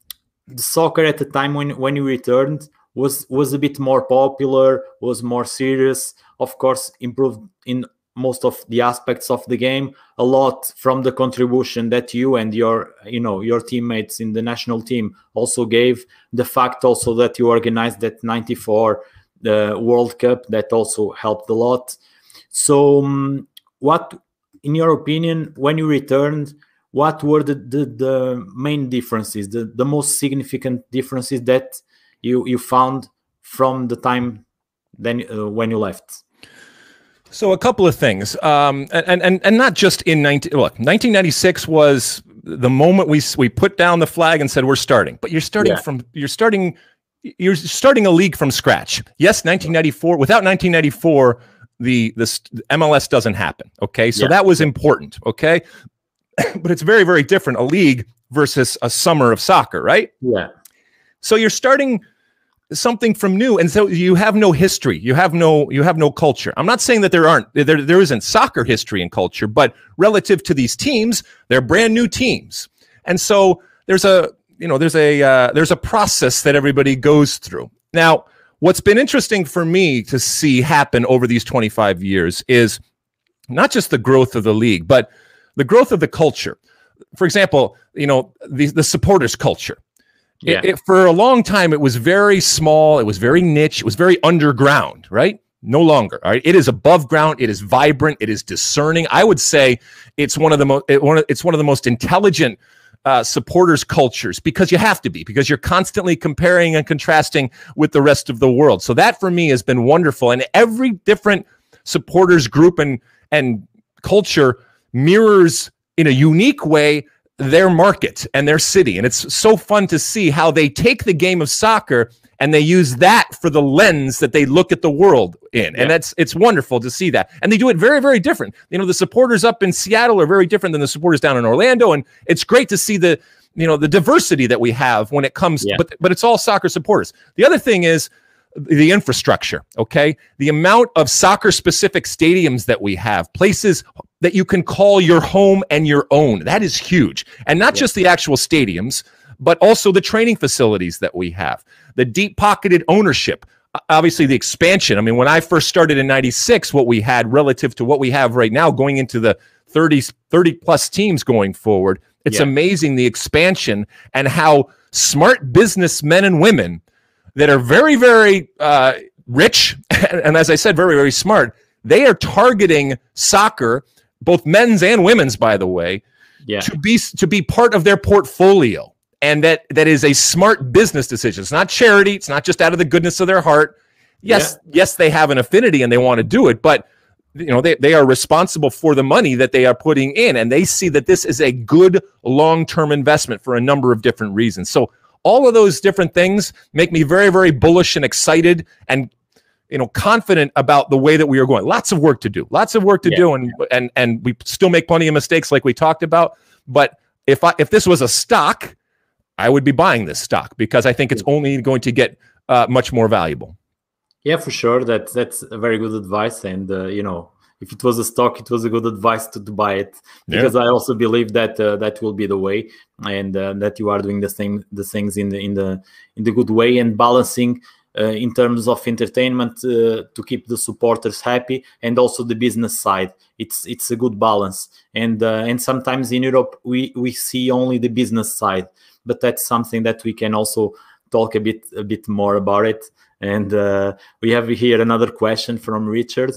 the soccer at the time when, when you returned, was was a bit more popular, was more serious, of course improved in most of the aspects of the game, a lot from the contribution that you and your you know your teammates in the national team also gave, the fact also that you organized that ninety-four the uh, World Cup, that also helped a lot. So um, what, in your opinion, when you returned, what were the the, the main differences, the, the most significant differences that You, you found from the time then uh, when you left? So a couple of things, um, and, and, and not just in nineteen, look, nineteen ninety-six was the moment we, we put down the flag and said, we're starting, but you're starting yeah. from, you're starting, you're starting a league from scratch. Yes. nineteen ninety-four, without nineteen ninety-four, the, the M L S doesn't happen. Okay. So yeah. that was important. Okay. But it's very, very different. A league versus a summer of soccer, right? Yeah. So you're starting something from new, and so you have no history, you have no you have no culture. I'm not saying that there aren't there there isn't soccer history and culture, but relative to these teams, they're brand new teams, and so there's a you know there's a uh, there's a process that everybody goes through. Now, what's been interesting for me to see happen over these twenty-five years is not just the growth of the league, but the growth of the culture. For example, you know the the supporters culture. Yeah. It, it, for a long time, it was very small. It was very niche. It was very underground, right? No longer. All right. It is above ground. It is vibrant. It is discerning. I would say it's one of the most, it, one of, it's one of the most intelligent uh, supporters cultures, because you have to be, because you're constantly comparing and contrasting with the rest of the world. So that for me has been wonderful. And every different supporters group and, and culture mirrors in a unique way their market and their city, and it's so fun to see how they take the game of soccer and they use that for the lens that they look at the world in. Yeah. And that's it's wonderful to see that, and they do it very, very different. You know, the supporters up in Seattle are very different than the supporters down in Orlando, and it's great to see the you know the diversity that we have when it comes yeah. to, but but it's all soccer supporters. The other thing is the infrastructure, okay? The amount of soccer-specific stadiums that we have, places that you can call your home and your own, that is huge. And not yeah. just the actual stadiums, but also the training facilities that we have, the deep-pocketed ownership, obviously the expansion. I mean, when I first started in ninety-six, what we had relative to what we have right now going into the thirty-plus teams going forward, it's yeah. amazing the expansion and how smart businessmen and women that are very, very uh, rich, and, and as I said, very, very smart. They are targeting soccer, both men's and women's, by the way, yeah. to be to be part of their portfolio. And that that is a smart business decision. It's not charity. It's not just out of the goodness of their heart. Yes, yeah. yes, they have an affinity and they want to do it, but you know they, they are responsible for the money that they are putting in, and they see that this is a good long-term investment for a number of different reasons. So all of those different things make me very, very bullish and excited and you know confident about the way that we are going. Lots of work to do, lots of work to yeah. do, and and and we still make plenty of mistakes like we talked about. But if I if this was a stock, I would be buying this stock because I think it's only going to get uh, much more valuable. Yeah, for sure. That that's a very good advice. And uh, you know, if it was a stock, it was a good advice to, to buy it because yeah. I also believe that uh, that will be the way, and uh, that you are doing the same the things in the in the in the good way and balancing uh, in terms of entertainment uh, to keep the supporters happy and also the business side. It's it's a good balance. And uh, and sometimes in Europe we we see only the business side, but that's something that we can also talk a bit a bit more about it. And uh, we have here another question from Richard.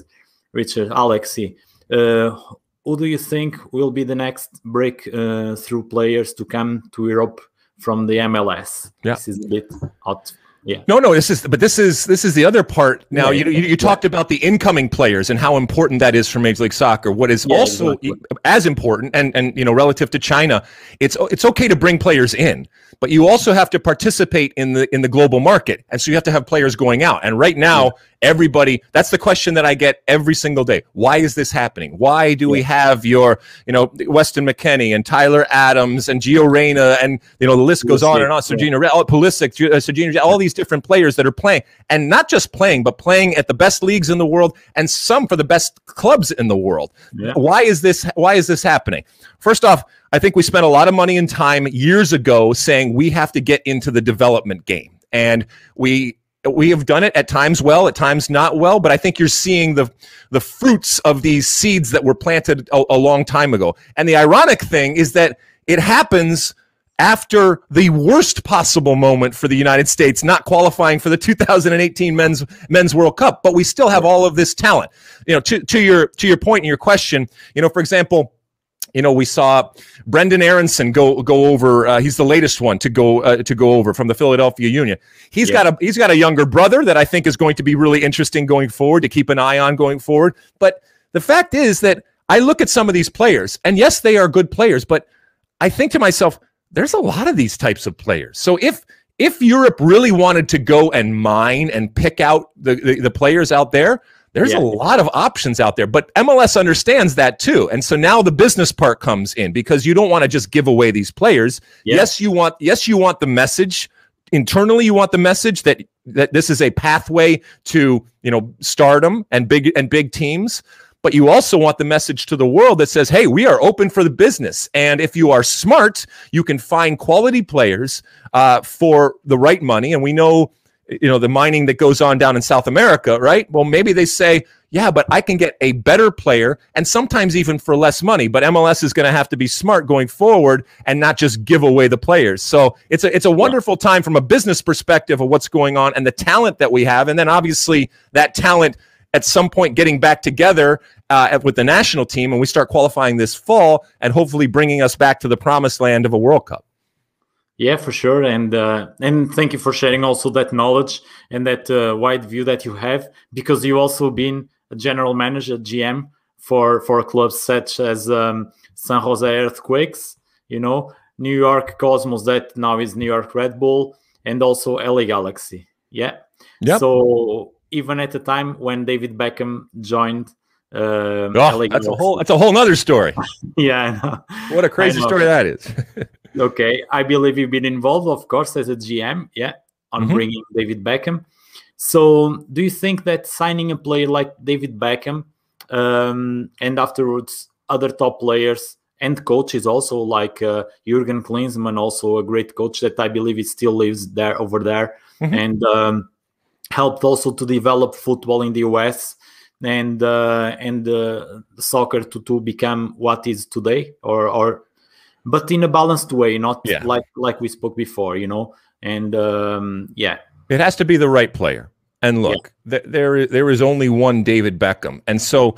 Richard, Alexi, uh, who do you think will be the next breakthrough uh, players to come to Europe from the M L S? Yeah. This is a bit out. Yeah. No, no, this is but this is this is the other part. Now yeah, you, you you talked yeah. about the incoming players and how important that is for Major League Soccer. What is yeah, also exactly. as important and and you know relative to China, it's it's okay to bring players in, but you also have to participate in the in the global market. And so you have to have players going out. And right now, yeah. everybody, that's the question that I get every single day. Why is this happening? Why do yeah. we have your, you know, Weston McKennie and Tyler Adams and Gio Reyna and you know the list goes Pulisic, on and on. Sergiño yeah. Pulisic, Sergiño, all these different players that are playing, and not just playing, but playing at the best leagues in the world and some for the best clubs in the world. Yeah. Why is this? Why is this happening? First off, I think we spent a lot of money and time years ago saying we have to get into the development game, and we we have done it at times well, at times not well. But I think you're seeing the the fruits of these seeds that were planted a, a long time ago. And the ironic thing is that it happens after the worst possible moment for the United States, not qualifying for the two thousand eighteen men's men's World Cup, but we still have all of this talent. You know, to to your to your point and your question, you know, for example, you know, we saw Brendan Aronson go go over. Uh, he's the latest one to go uh, to go over from the Philadelphia Union. He's yeah. got a he's got a younger brother that I think is going to be really interesting going forward to keep an eye on going forward. But the fact is that I look at some of these players, and yes, they are good players, but I think to myself, there's a lot of these types of players. So if if Europe really wanted to go and mine and pick out the, the, the players out there, there's yeah. a lot of options out there. But M L S understands that too. And so now the business part comes in because you don't want to just give away these players. Yeah. Yes, you want yes, you want the message. Internally, you want the message that that this is a pathway to, you know, stardom and big and big teams. But you also want the message to the world that says, hey, we are open for the business. And if you are smart, you can find quality players uh, for the right money. And we know, you know, the mining that goes on down in South America, right? Well, maybe they say, yeah, but I can get a better player and sometimes even for less money. But M L S is going to have to be smart going forward and not just give away the players. So it's a, it's a wonderful time from a business perspective of what's going on and the talent that we have. And then obviously that talent at some point getting back together uh, with the national team, and we start qualifying this fall and hopefully bringing us back to the promised land of a World Cup. Yeah, for sure. And uh, and thank you for sharing also that knowledge and that uh, wide view that you have, because you've also been a general manager, G M, for, for clubs such as um, San Jose Earthquakes, you know, New York Cosmos, that now is New York Red Bull, and also L A Galaxy. Yeah. Yep. So even at the time when David Beckham joined uh, oh, L A that's a whole that's a whole nother story. Yeah, I know. What a crazy story that is. Okay, I believe you've been involved, of course, as a G M, yeah, on mm-hmm. bringing David Beckham. So do you think that signing a player like David Beckham um, and afterwards other top players and coaches also like uh, Jürgen Klinsmann, also a great coach that I believe he still lives there over there, mm-hmm. and um, helped also to develop football in the U S and uh, and uh, soccer to, to become what is today, or or but in a balanced way, not yeah. like like we spoke before, you know. And um, yeah, it has to be the right player. And look, yeah. th there is there is only one David Beckham, and so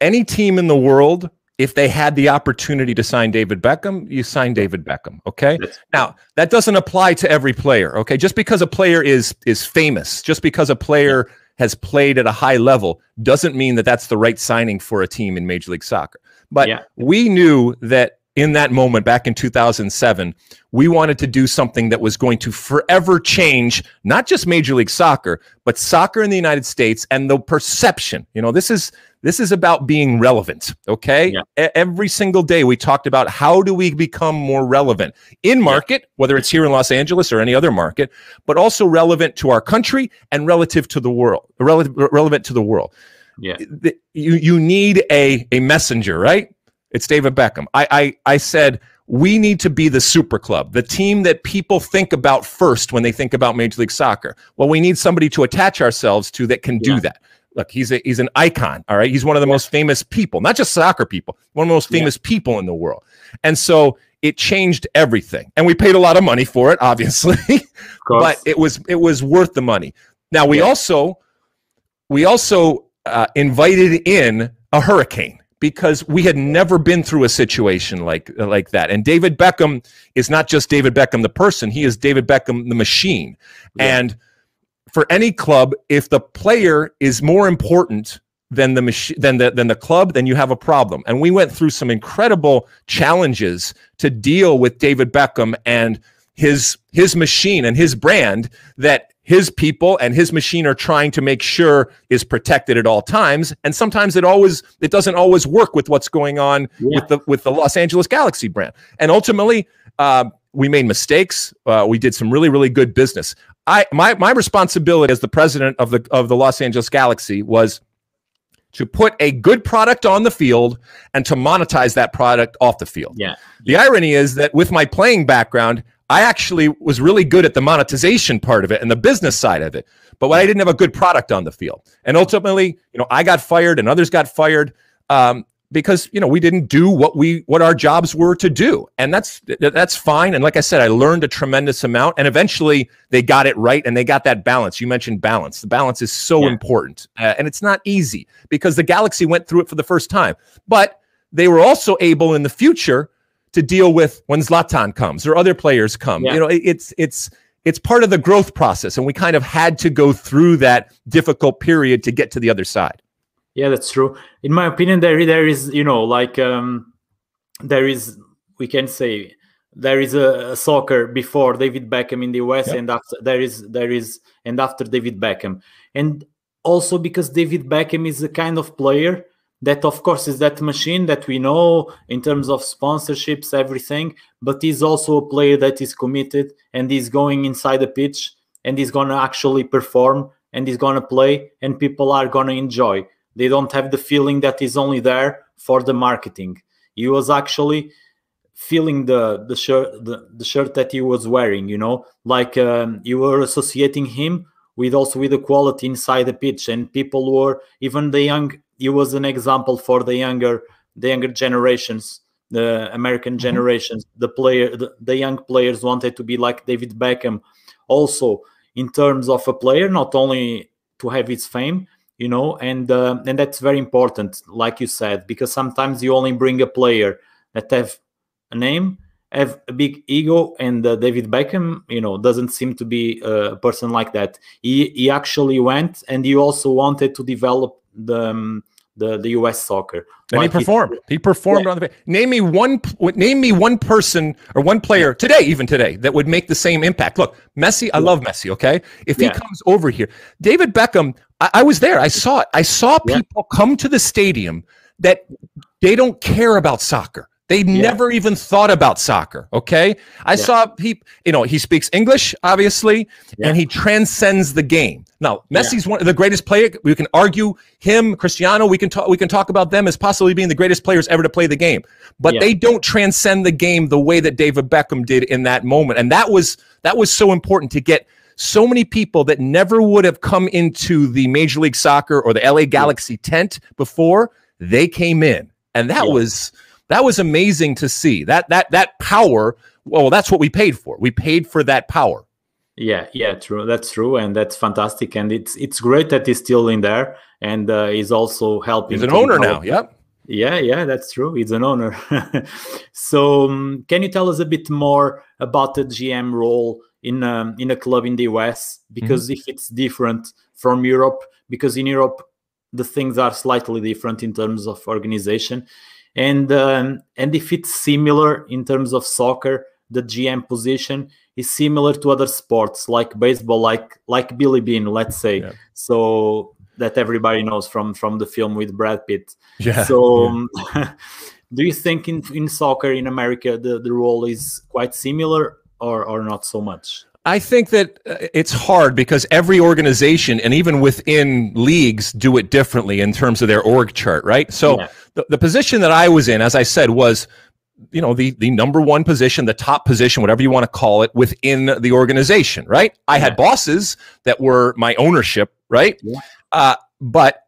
any team in the world if they had the opportunity to sign David Beckham, you sign David Beckham, okay? Yes. Now, that doesn't apply to every player, okay? Just because a player is is famous, just because a player has played at a high level, doesn't mean that that's the right signing for a team in Major League Soccer. But yeah. we knew that in that moment, back in two thousand seven, we wanted to do something that was going to forever change, not just Major League Soccer, but soccer in the United States and the perception. You know, this is this is about being relevant, okay? Yeah. Every single day we talked about how do we become more relevant in market, yeah. whether it's here in Los Angeles or any other market, but also relevant to our country and relative to the world, relative, relevant to the world. Yeah, you, you need a, a messenger, right? It's David Beckham. I, I I said, we need to be the super club, the team that people think about first when they think about Major League Soccer. Well, we need somebody to attach ourselves to that can yeah. do that. Look, he's a, he's an icon, all right? He's one of the yeah. most famous people, not just soccer people, one of the most famous yeah. people in the world. And so it changed everything. And we paid a lot of money for it, obviously. But it was it was worth the money. Now, we yeah. also we also uh, invited in a hurricane, because we had never been through a situation like like that. And David Beckham is not just David Beckham the person, he is David Beckham the machine. Yeah. And for any club, if the player is more important than the machine than the than the club, then you have a problem. And we went through some incredible challenges to deal with David Beckham and his his machine and his brand that his people and his machine are trying to make sure is protected at all times. And sometimes it always it doesn't always work with what's going on yeah. with the with the Los Angeles Galaxy brand. And ultimately, uh, we made mistakes. Uh, we did some really really good business. I my my responsibility as the president of the of the Los Angeles Galaxy was to put a good product on the field and to monetize that product off the field. Yeah. The irony is that with my playing background, I actually was really good at the monetization part of it and the business side of it, but I didn't have a good product on the field. And ultimately, you know, I got fired and others got fired um, because, you know, we didn't do what we what our jobs were to do. And that's that's fine. And like I said, I learned a tremendous amount, and eventually they got it right and they got that balance. You mentioned balance. The balance is so yeah. important, uh, and it's not easy because the Galaxy went through it for the first time, but they were also able in the future to deal with when Zlatan comes or other players come. Yeah. You know, it's it's it's part of the growth process, and we kind of had to go through that difficult period to get to the other side. Yeah, that's true. In my opinion, there there is, you know, like um, there is, we can say there is a, a soccer before David Beckham in the U S, yep. and after there is there is and after David Beckham, and also because David Beckham is a kind of player that, of course, is that machine that we know in terms of sponsorships, everything, but he's also a player that is committed and he's going inside the pitch and he's going to actually perform and he's going to play and people are going to enjoy. They don't have the feeling that he's only there for the marketing. He was actually feeling the, the, shirt, the, the shirt that he was wearing, you know, like um, you were associating him with also with the quality inside the pitch, and people were, even the young, he was an example for the younger, the younger generations, the American generations. The player, the, the young players wanted to be like David Beckham, also in terms of a player, not only to have his fame, you know, and uh, and that's very important, like you said, because sometimes you only bring a player that have a name, have a big ego, and uh, David Beckham, you know, doesn't seem to be a person like that. He he actually went, and he also wanted to develop the um, the the U S soccer. And like he performed. He, he performed yeah. on the pitch. Name me one. Name me one person or one player today, even today, that would make the same impact. Look, Messi. I love Messi. Okay, if yeah. he comes over here, David Beckham. I, I was there. I saw it. I saw people yeah. come to the stadium that they don't care about soccer. They yeah. never even thought about soccer, okay? I yeah. saw he, you know, he speaks English, obviously, yeah. and he transcends the game. Now, Messi's yeah. one of the greatest player. We can argue him, Cristiano, we can talk we can talk about them as possibly being the greatest players ever to play the game. But yeah. they don't transcend the game the way that David Beckham did in that moment. And that was that was so important to get so many people that never would have come into the Major League Soccer or the L A Galaxy yeah. tent before, they came in. And that yeah. was That was amazing to see. That that that power, well, that's what we paid for. We paid for that power. Yeah, yeah, true. That's true, and that's fantastic. And it's it's great that he's still in there, and uh, he's also helping. He's an owner now, yep. Yeah, yeah, that's true. It's an honor. So um, can you tell us a bit more about the G M role in um, in a club in the U S? Because mm-hmm. if it's different from Europe, because in Europe, the things are slightly different in terms of organization. And, um, and if it's similar in terms of soccer, the G M position is similar to other sports like baseball, like like Billy Beane, let's say. Yeah. So that everybody knows from from the film with Brad Pitt. Yeah. So yeah. Do you think in, in soccer in America the, the role is quite similar or, or not so much? I think that it's hard because every organization and even within leagues do it differently in terms of their org chart, right? So yeah. the, the position that I was in, as I said, was you know, the, the number one position, the top position, whatever you want to call it, within the organization, right? I had bosses that were my ownership, right? Yeah. Uh, but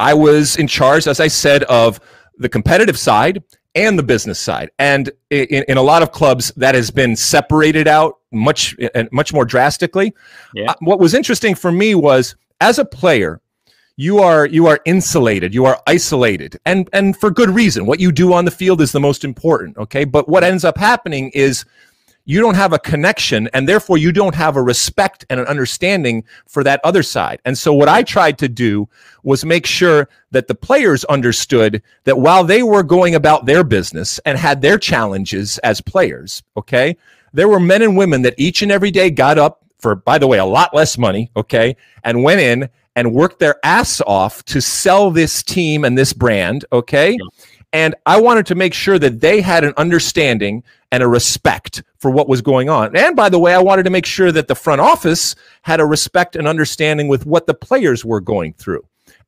I was in charge, as I said, of the competitive side and the business side. And in, in a lot of clubs, that has been separated out much, much more drastically. Yeah. Uh, what was interesting for me was, as a player, You are you are insulated, you are isolated, and and for good reason. What you do on the field is the most important, okay? But what ends up happening is you don't have a connection, and therefore you don't have a respect and an understanding for that other side. And so what I tried to do was make sure that the players understood that while they were going about their business and had their challenges as players, okay, there were men and women that each and every day got up for, by the way, a lot less money, okay, and went in and worked their ass off to sell this team and this brand, okay? Yeah. And I wanted to make sure that they had an understanding and a respect for what was going on. And by the way, I wanted to make sure that the front office had a respect and understanding with what the players were going through.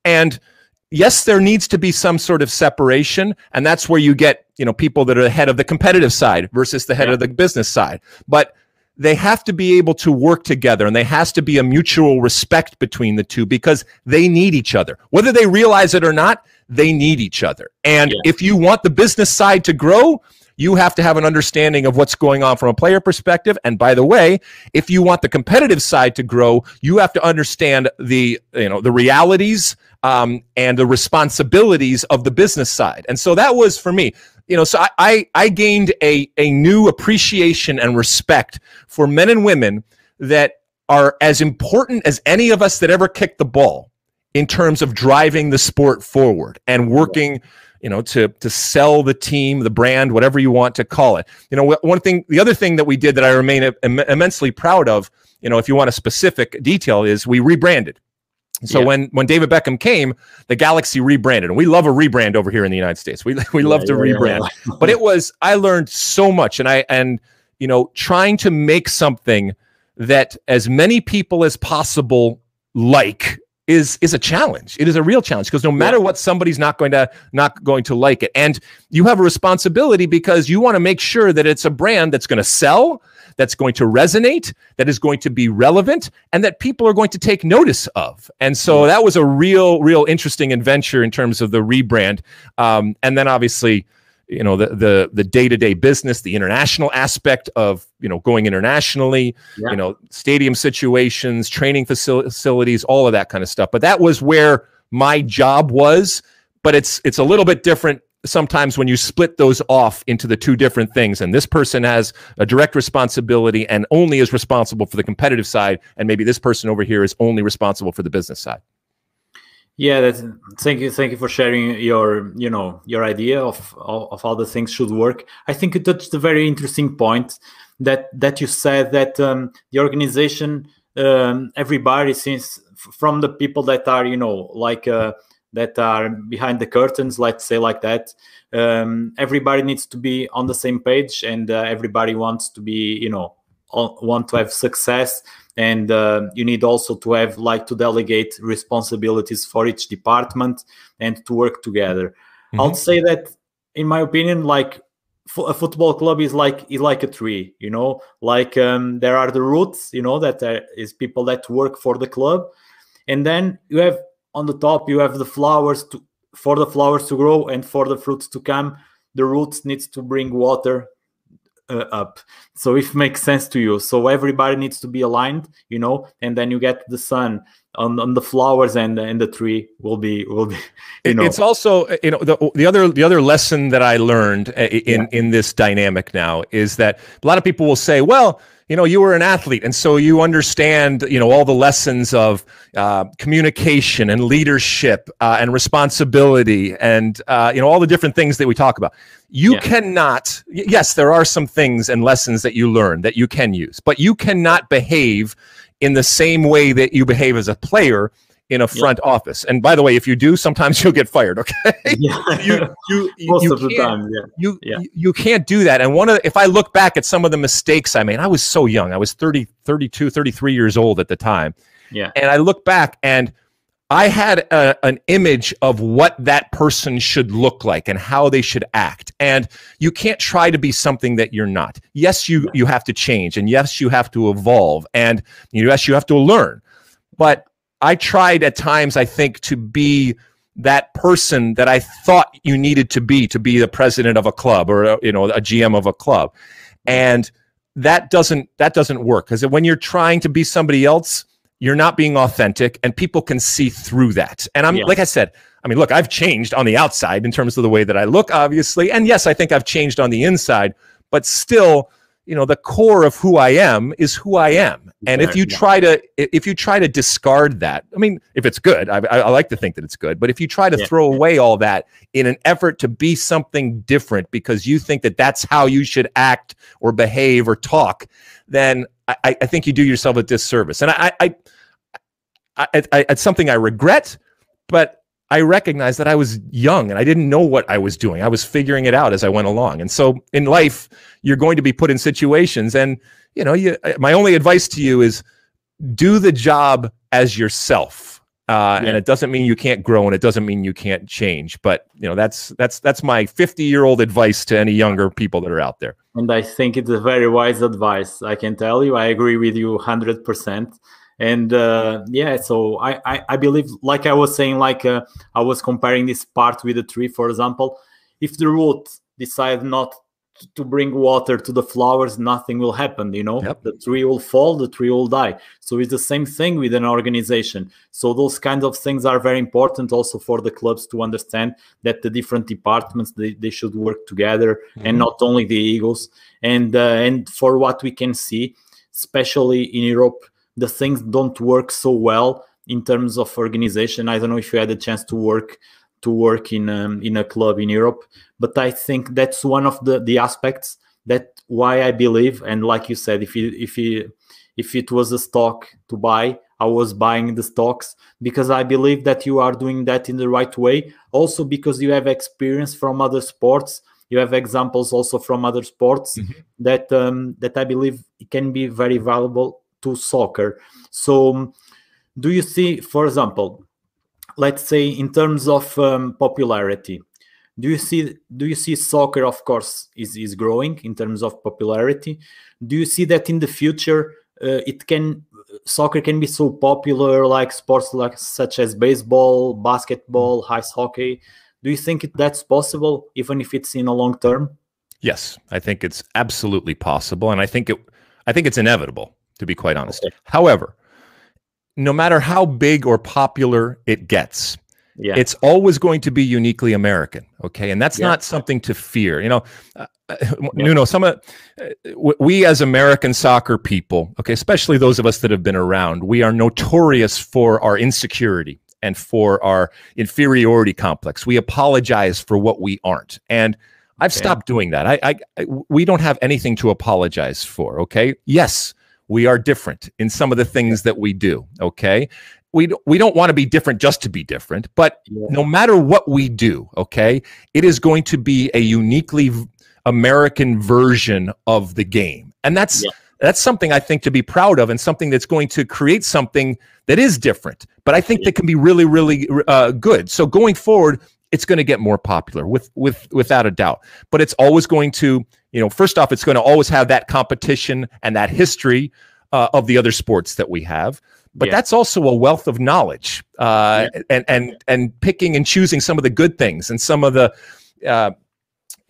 And yes, there needs to be some sort of separation, and that's where you get, you know, people that are the head of the competitive side versus the head yeah. of the business side. But they have to be able to work together, and there has to be a mutual respect between the two because they need each other. Whether they realize it or not, they need each other. And yeah. if you want the business side to grow, you have to have an understanding of what's going on from a player perspective. And by the way, if you want the competitive side to grow, you have to understand the, you know, the realities um, and the responsibilities of the business side. And so that was for me. You know, so I, I gained a, a new appreciation and respect for men and women that are as important as any of us that ever kicked the ball in terms of driving the sport forward and working, you know, to, to sell the team, the brand, whatever you want to call it. You know, one thing, the other thing that we did that I remain im- immensely proud of, you know, if you want a specific detail, is we rebranded. So yeah. when, when David Beckham came, the Galaxy rebranded. And we love a rebrand over here in the United States. We, we yeah, love to yeah, rebrand. Yeah. But it was, I learned so much. And, I, and you know, trying to make something that as many people as possible like is, is a challenge. It is a real challenge because no matter yeah. what, somebody's not going, to, not going to like it. And you have a responsibility because you want to make sure that it's a brand that's going to sell, that's going to resonate, that is going to be relevant, and that people are going to take notice of. And so that was a real, real interesting adventure in terms of the rebrand. Um, and then obviously, you know, the the the day-to-day business, the international aspect of, you know, going internationally, yeah. you know, stadium situations, training facil- facilities, all of that kind of stuff. But that was where my job was. But it's it's a little bit different sometimes when you split those off into the two different things, and this person has a direct responsibility and only is responsible for the competitive side, and maybe this person over here is only responsible for the business side. Yeah, that's, thank you, thank you for sharing your, you know, your idea of, of of how the things should work. I think you touched a very interesting point that that you said that um, the organization, um, everybody, since from the people that are, you know, like. Uh, that are behind the curtains, let's say like that. Um, everybody needs to be on the same page, and uh, everybody wants to be, you know, all, want to have success. And uh, you need also to have, like, to delegate responsibilities for each department and to work together. Mm-hmm. I'll say that, in my opinion, like fo- a football club is like is like a tree, you know, like um, there are the roots, you know, that there is people that work for the club, and then you have. On the top, you have the flowers to, for the flowers to grow and for the fruits to come. The roots needs to bring water uh, up. So if it makes sense to you, so everybody needs to be aligned, you know, and then you get the sun on, on the flowers, and and the tree will be will be. You know. It's also, you know, the the other the other lesson that I learned in yeah. in this dynamic now is that a lot of people will say, well, you know, you were an athlete, and so you understand, you know, all the lessons of uh, communication and leadership uh, and responsibility and, uh, you know, all the different things that we talk about. You yeah. cannot, yes, there are some things and lessons that you learn that you can use, but you cannot behave in the same way that you behave as a player in a front yeah. office. And by the way, if you do, sometimes you'll get fired, okay? Yeah. you, you, you, Most you of the time, yeah. You, yeah. you can't do that. And one of the, if I look back at some of the mistakes I made, I was so young. I was thirty, thirty-two, thirty-three years old at the time. Yeah. And I look back and I had a, an image of what that person should look like and how they should act. And you can't try to be something that you're not. Yes, you, you have to change, and yes, you have to evolve, and yes, you have to learn. But I tried at times, I think, to be that person that I thought you needed to be to be the president of a club or a, you know, a G M of a club, and that doesn't that doesn't work, because when you're trying to be somebody else, you're not being authentic, and people can see through that. And I'm yeah. like I said, I mean, look, I've changed on the outside in terms of the way that I look, obviously, and yes, I think I've changed on the inside, but still, you know, the core of who I am is who I am. And if you try to, if you try to discard that, I mean, if it's good, I, I like to think that it's good, but if you try to yeah. throw away all that in an effort to be something different because you think that that's how you should act or behave or talk, then I, I think you do yourself a disservice. And I, I, I, I, it's something I regret, but I recognized that I was young and I didn't know what I was doing. I was figuring it out as I went along. And so in life, you're going to be put in situations. And, you know, you, my only advice to you is do the job as yourself. Uh, yeah. And it doesn't mean you can't grow, and it doesn't mean you can't change. But, you know, that's that's that's my fifty-year-old advice to any younger people that are out there. And I think it's a very wise advice. I can tell you, I agree with you one hundred percent. And uh, yeah, so I, I, I believe, like I was saying, like uh, I was comparing this part with the tree, for example. If the root decides not to bring water to the flowers, nothing will happen, you know. Yep. The tree will fall, the tree will die. So it's the same thing with an organization. So those kinds of things are very important also for the clubs to understand that the different departments, they, they should work together, mm-hmm. and not only the egos. And, uh, and for what we can see, especially in Europe, the things don't work so well in terms of organization. I don't know if you had a chance to work to work in um, in a club in Europe, but I think that's one of the the aspects that why I believe. And like you said, if you, if you, if it was a stock to buy, I was buying the stocks because I believe that you are doing that in the right way. Also because you have experience from other sports. You have examples also from other sports, mm-hmm. that um, that I believe can be very valuable to soccer. So do you see, for example, let's say in terms of um, popularity, do you see do you see soccer, of course, is is growing in terms of popularity? Do you see that in the future uh, it can soccer can be so popular like sports like such as baseball, basketball, ice hockey? Do you think that's possible, even if it's in a long term? Yes, I think it's absolutely possible, and I think it I think it's inevitable, to be quite honest. Okay. However, no matter how big or popular it gets, yeah. it's always going to be uniquely American, okay? And that's yeah. not something to fear. You know, uh, yeah. Nuno, some of, uh, we as American soccer people, okay, especially those of us that have been around, we are notorious for our insecurity and for our inferiority complex. We apologize for what we aren't. And I've okay. stopped doing that. I, I, I, we don't have anything to apologize for, okay? Yes. We are different in some of the things that we do, okay? We, we don't want to be different just to be different, but yeah. no matter what we do, okay, it is going to be a uniquely American version of the game. And that's, yeah. that's something I think to be proud of, and something that's going to create something that is different, but I think yeah. that can be really, really uh, good. So going forward, it's going to get more popular with, with, without a doubt, but it's always going to, you know, first off, it's going to always have that competition and that history uh, of the other sports that we have, but yeah. that's also a wealth of knowledge, uh, yeah. and, and, and picking and choosing some of the good things and some of the, uh,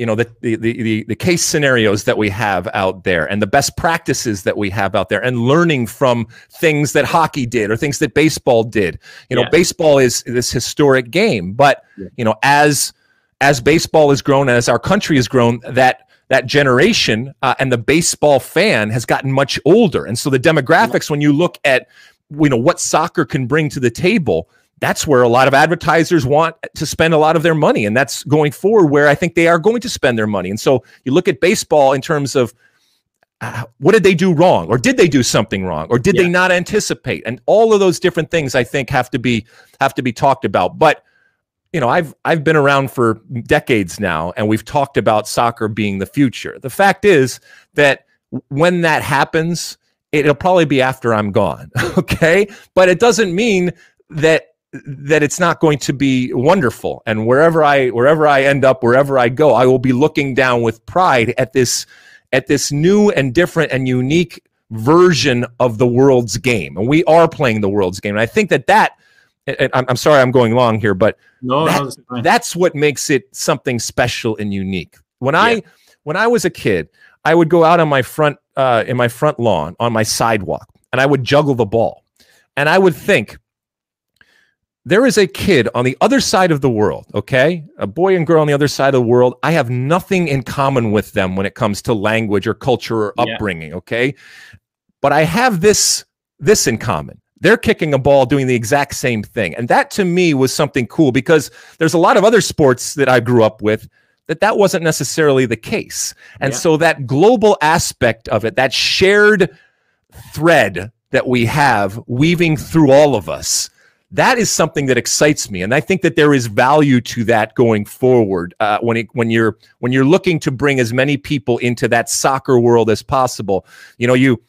you know, the, the, the, the case scenarios that we have out there and the best practices that we have out there and learning from things that hockey did or things that baseball did. You know, yeah. baseball is this historic game, but, yeah. you know, as, as baseball has grown, as our country has grown, that, that generation uh, and the baseball fan has gotten much older. And so the demographics, yeah. when you look at, you know, what soccer can bring to the table, that's where a lot of advertisers want to spend a lot of their money. And that's going forward where I think they are going to spend their money. And so you look at baseball in terms of uh, what did they do wrong? Or did they do something wrong? Or did yeah. they not anticipate? And all of those different things I think have to be, have to be talked about. But, you know, I've, I've been around for decades now, and we've talked about soccer being the future. The fact is that when that happens, it'll probably be after I'm gone. Okay. But it doesn't mean that, that it's not going to be wonderful. And wherever I, wherever I end up, wherever I go, I will be looking down with pride at this, at this new and different and unique version of the world's game. And we are playing the world's game. And I think that that, and I'm sorry, I'm going long here, but no, that, no, that's what makes it something special and unique. When yeah. I, when I was a kid, I would go out on my front, uh, in my front lawn on my sidewalk, and I would juggle the ball. And I would think, there is a kid on the other side of the world, okay? A boy and girl on the other side of the world. I have nothing in common with them when it comes to language or culture or upbringing, yeah. okay? But I have this, this in common. They're kicking a ball doing the exact same thing. And that to me was something cool, because there's a lot of other sports that I grew up with that that wasn't necessarily the case. And yeah. so that global aspect of it, that shared thread that we have weaving through all of us, that is something that excites me, and I think that there is value to that going forward. Uh, when it, when you're when you're looking to bring as many people into that soccer world as possible, you know, you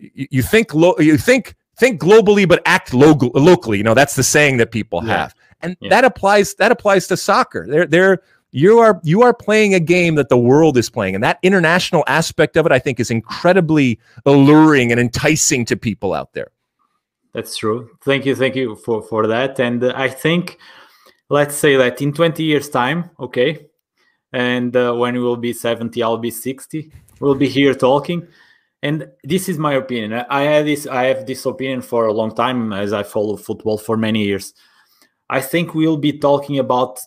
you think lo you think think globally, but act lo locally. You know, that's the saying that people yeah. have, and yeah. that applies that applies to soccer. There, there, you are you are playing a game that the world is playing, and that international aspect of it, I think, is incredibly alluring and enticing to people out there. That's true. Thank you. Thank you for, for that. And uh, I think, let's say that in twenty years time, okay, and uh, when we'll be seventy, I'll be sixty, we'll be here talking. And this is my opinion. I have this, I have this opinion for a long time, as I follow football for many years. I think we'll be talking about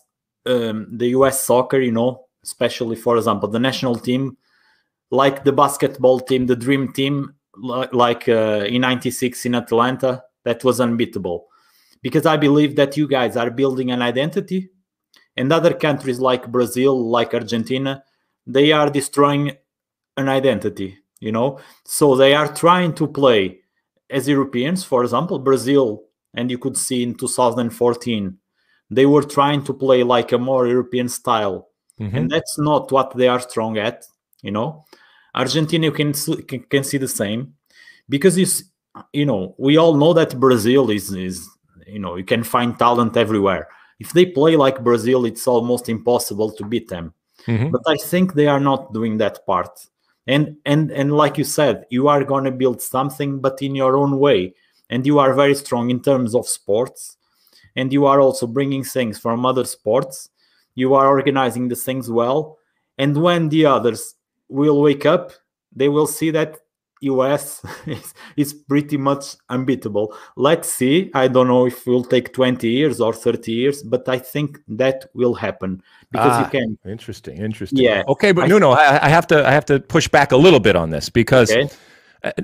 um, the U S soccer, you know, especially, for example, the national team, like the basketball team, the dream team, like uh, in ninety-six in Atlanta, that was unbeatable, because I believe that you guys are building an identity, and other countries like Brazil, like Argentina, they are destroying an identity, you know. So they are trying to play as Europeans, for example, Brazil, and you could see in two thousand fourteen, they were trying to play like a more European style, mm-hmm. and that's not what they are strong at, you know. Argentina, you can, can see the same, because you you know, we all know that Brazil is is you know, you can find talent everywhere. If they play like Brazil, it's almost impossible to beat them. Mm-hmm. But I think they are not doing that part. And and and like you said, you are going to build something, but in your own way. And you are very strong in terms of sports, and you are also bringing things from other sports. You are organizing the things well, and when the others will wake up, they will see that U S is, is pretty much unbeatable. Let's see. I don't know if it will take twenty years or thirty years, but I think that will happen, because ah, you can. Interesting, interesting. Yeah. Okay, but I, Nuno, I, I have to I have to push back a little bit on this, because okay.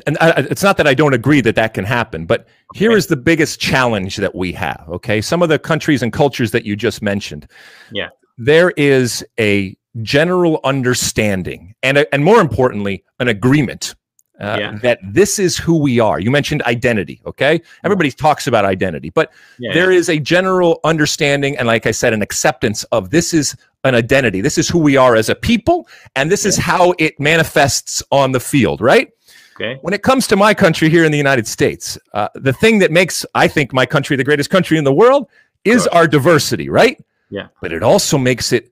and I, it's not that I don't agree that that can happen, but okay. here is the biggest challenge that we have. Okay, some of the countries and cultures that you just mentioned. Yeah, there is a general understanding and a, and more importantly, an agreement uh, yeah. that this is who we are. You mentioned identity, okay? Everybody yeah. talks about identity, but yeah, there yeah. is a general understanding and, like I said, an acceptance of this is an identity. This is who we are as a people, and this yeah. is how it manifests on the field, right? Okay. When it comes to my country here in the United States, uh, the thing that makes, I think, my country the greatest country in the world is sure. our diversity, right? Yeah. But it also makes it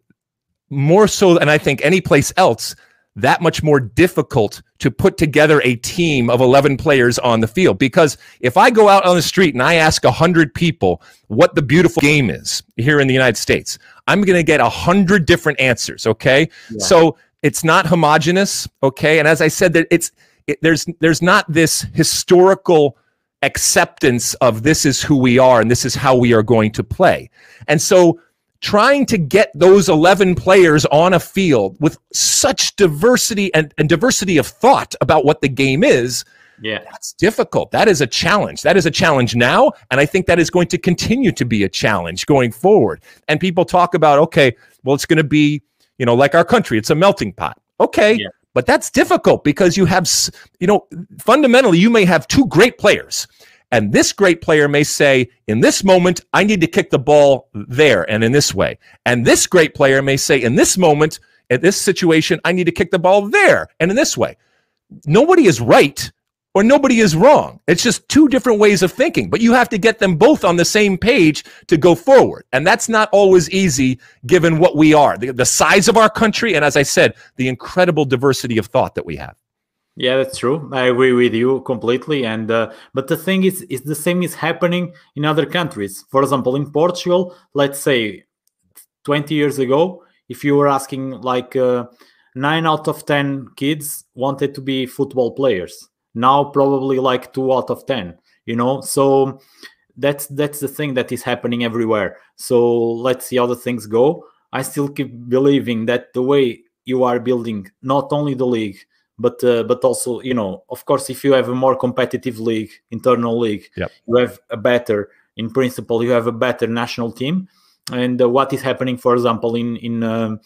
more so than I think any place else, that much more difficult to put together a team of eleven players on the field. Because if I go out on the street and I ask one hundred people what the beautiful game is here in the United States, I'm going to get one hundred different answers, okay? Yeah. So it's not homogenous, okay? And as I said, that it's it, there's there's not this historical acceptance of this is who we are and this is how we are going to play. And so trying to get those eleven players on a field with such diversity and, and diversity of thought about what the game is, yeah, that's difficult. That is a challenge. That is a challenge now, and I think that is going to continue to be a challenge going forward. And people talk about, okay, well, it's going to be, you know, like our country, it's a melting pot. Okay, yeah. But that's difficult because you have, you know, fundamentally you may have two great players. And this great player may say, in this moment, I need to kick the ball there and in this way. And this great player may say, in this moment, at this situation, I need to kick the ball there and in this way. Nobody is right or nobody is wrong. It's just two different ways of thinking. But you have to get them both on the same page to go forward. And that's not always easy given what we are, the, the size of our country, and as I said, the incredible diversity of thought that we have. Yeah, that's true. I agree with you completely. And uh, but the thing is, is the same is happening in other countries. For example, in Portugal, let's say twenty years ago, if you were asking like uh, nine out of ten kids wanted to be football players, now probably like two out of ten. You know, so that's that's the thing that is happening everywhere. So let's see how the things go. I still keep believing that the way you are building not only the league, But uh, but also, you know, of course, if you have a more competitive league, internal league, yep, you have a better, in principle, you have a better national team. And uh, what is happening, for example, in in um,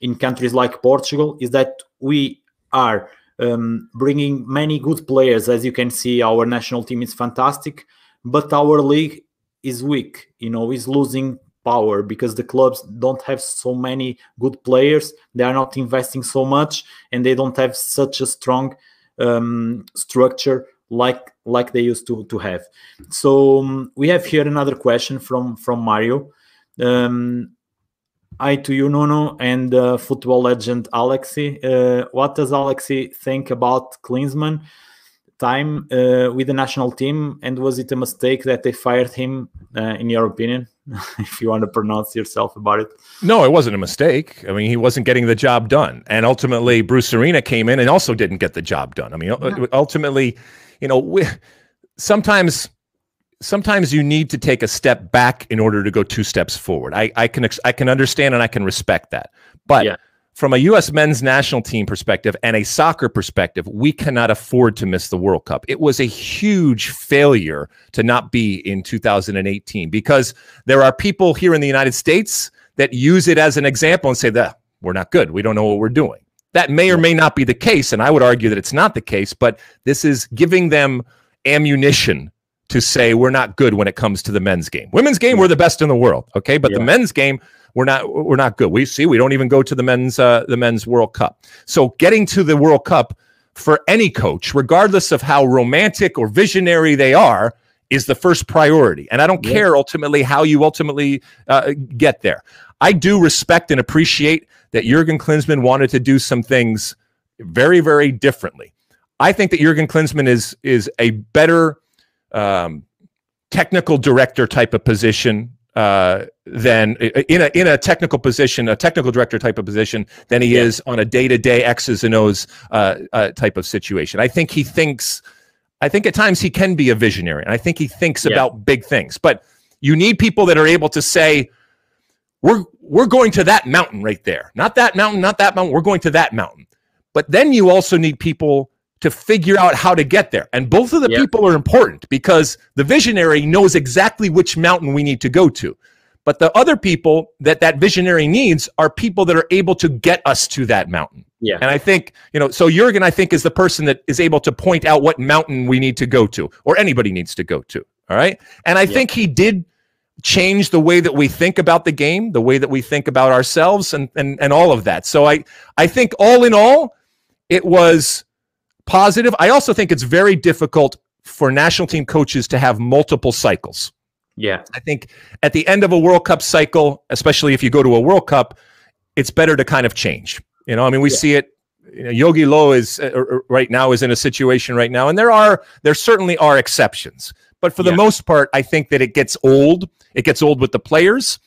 in countries like Portugal, is that we are um, bringing many good players. As you can see, our national team is fantastic, but our league is weak. You know, is losing power because the clubs don't have so many good players. They are not investing so much, and they don't have such a strong um, structure like like they used to to have. So um, we have here another question from from Mario. Um, Hi to you, Nuno, and uh, football legend Alexi. Uh, what does Alexi think about Klinsmann time uh, with the national team, and was it a mistake that they fired him? Uh, in your opinion? If you want to pronounce yourself about it. No, it wasn't a mistake. I mean, he wasn't getting the job done. And ultimately, Bruce Arena came in and also didn't get the job done. I mean, no. Ultimately, you know, we, sometimes sometimes you need to take a step back in order to go two steps forward. I, I, can, I can understand and I can respect that. But yeah, from a U S men's national team perspective and a soccer perspective, we cannot afford to miss the World Cup. It was a huge failure to not be in two thousand eighteen because there are people here in the United States that use it as an example and say that we're not good. We don't know what we're doing. That may or may not be the case, and I would argue that it's not the case, but this is giving them ammunition to say we're not good when it comes to the men's game. Women's game, we're the best in the world, okay? But yeah, the men's game, we're not we're not good. We see we don't even go to the men's uh, the men's World Cup. So getting to the World Cup for any coach, regardless of how romantic or visionary they are, is the first priority. And I don't yeah. care ultimately how you ultimately uh, get there. I do respect and appreciate that Jürgen Klinsmann wanted to do some things very, very differently. I think that Jürgen Klinsmann is is a better um, technical director type of position. Uh, than in a in a technical position, a technical director type of position, than he yeah. is on a day-to-day X's and O's uh, uh, type of situation. I think he thinks, I think at times he can be a visionary, and I think he thinks yeah. about big things. But you need people that are able to say, we're we're going to that mountain right there, not that mountain, not that mountain. We're going to that mountain. But then you also need people to figure out how to get there. And both of the yep. people are important because the visionary knows exactly which mountain we need to go to. But the other people that that visionary needs are people that are able to get us to that mountain. Yeah. And I think, you know, so Jürgen, I think, is the person that is able to point out what mountain we need to go to or anybody needs to go to, all right? And I yep. think he did change the way that we think about the game, the way that we think about ourselves and and, and all of that. So I, I think all in all, it was positive. I also think it's very difficult for national team coaches to have multiple cycles. Yeah. I think at the end of a World Cup cycle, especially if you go to a World Cup, it's better to kind of change. You know, I mean, we yeah. see it you know, Yogi Low is uh, right now is in a situation right now, and there are there certainly are exceptions, but for yeah. the most part, I think that it gets old. It gets old with the players,